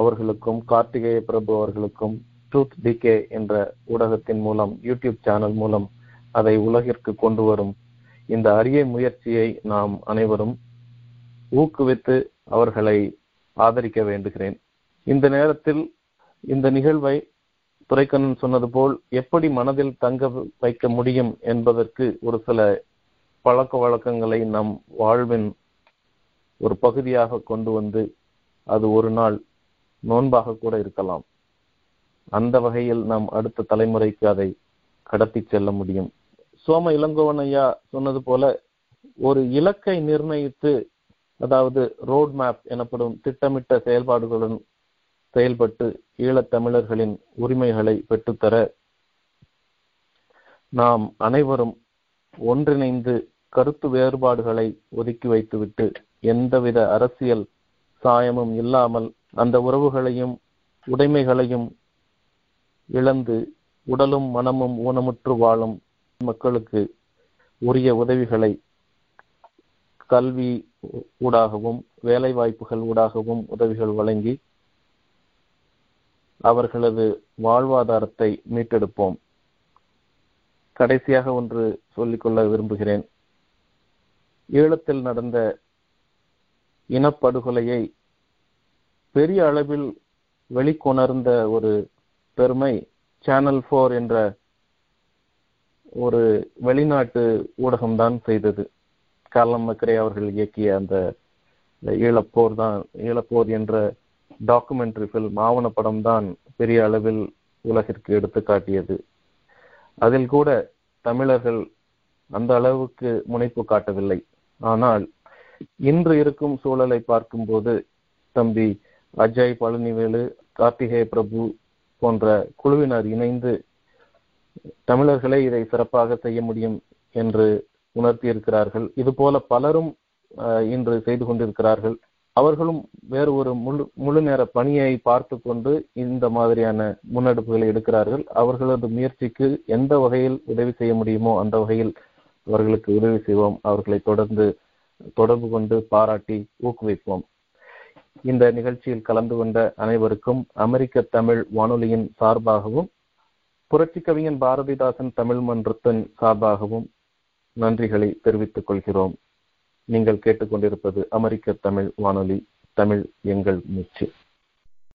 அவர்களுக்கும் கார்த்திகேய பிரபு அவர்களுக்கும் ட்ரூத் டிகே என்ற ஊடகத்தின் மூலம் யூடியூப் சேனல் மூலம் அதை உலகிற்கு கொண்டு வரும் இந்த அரிய முயற்சியை நாம் அனைவரும் ஊக்குவித்து அவர்களை ஆதரிக்க வேண்டுகிறேன். இந்த நேரத்தில் இந்த நிகழ்வை துரைக்கண்ணன் சொன்னது போல் எப்படி மனதில் தங்க வைக்க முடியும் என்பதற்கு ஒரு சில பழக்க வழக்கங்களை நம் வாழ்வின் ஒரு பகுதியாக கொண்டு வந்து, அது ஒரு நாள் நோன்பாக கூட இருக்கலாம், அந்த வகையில் நாம் அடுத்த தலைமுறைக்கு அதை கடத்தி செல்ல முடியும். சோம இளங்கோவனையா சொன்னது போல ஒரு இலக்கை நிர்ணயித்து, அதாவது ரோட் மேப் எனப்படும் திட்டமிட்ட செயல்பாடுகளுடன் செயல்பட்டு ஈழத்தமிழர்களின் உரிமைகளை பெற்றுத்தர நாம் அனைவரும் ஒன்றிணைந்து கருத்து வேறுபாடுகளை ஒதுக்கி வைத்துவிட்டு எந்தவித அரசியல் சாயமும் இல்லாமல் அந்த உறவுகளையும் உடைமைகளையும் இழந்து உடலும் மனமும் ஊனமுற்று வாழும் மக்களுக்கு உரிய உதவிகளை கல்வி ஊடாகவும் வேலை வாய்ப்புகள் ஊடாகவும் உதவிகள் வழங்கி அவர்களது வாழ்வாதாரத்தை மீட்டெடுப்போம். கடைசியாக ஒன்று சொல்லிக்கொள்ள விரும்புகிறேன். ஈழத்தில் நடந்த இனப்படுகொலையை பெரிய அளவில் வெளிக்கொணர்ந்த ஒரு பெருமை சேனல் ஃபோர் என்ற ஒரு வெளிநாட்டு ஊடகம்தான் செய்தது. காலம் மக்கரே அவர்கள் இயக்கிய அந்த ஈழப்போர் தான் ஈழப்போர் என்ற டாக்குமெண்ட்ரி ஃபில்ம் ஆவணப்படம் தான் பெரிய அளவில் உலகிற்கு எடுத்து காட்டியது. அதில் கூட தமிழர்கள் அந்த அளவுக்கு முனைப்பு காட்டவில்லை. ஆனால் இன்று இருக்கும் சூழலை பார்க்கும்போது தம்பி அஜய் பழனிவேலு, கார்த்திகேய பிரபு போன்ற குழுவினர் இணைந்து தமிழர்களே இதை சிறப்பாக செய்ய முடியும் என்று உணர்த்தியிருக்கிறார்கள். இது போல பலரும் இன்று செய்து கொண்டிருக்கிறார்கள். அவர்களும் வேறு ஒரு முழு முழு நேர பணியை பார்த்து கொண்டு இந்த மாதிரியான முன்னெடுப்புகளை எடுக்கிறார்கள். அவர்களது முயற்சிக்கு எந்த வகையில் உதவி செய்ய முடியுமோ அந்த வகையில் அவர்களுக்கு உதவி செய்வோம். அவர்களை தொடர்ந்து தொடர்பு கொண்டு பாராட்டி ஊக்குவிப்போம். இந்த நிகழ்ச்சியில் கலந்து கொண்ட அனைவருக்கும் அமெரிக்க தமிழ் வானொலியின் சார்பாகவும் புரட்சி கவிஞன் பாரதிதாசன் தமிழ் மன்றத்தின் சார்பாகவும் நன்றிகளை தெரிவித்துக் கொள்கிறோம். நீங்கள் கேட்டுக்கொண்டிருப்பது அமெரிக்க தமிழ் வானொலி, தமிழ் எங்கள் மூச்சு.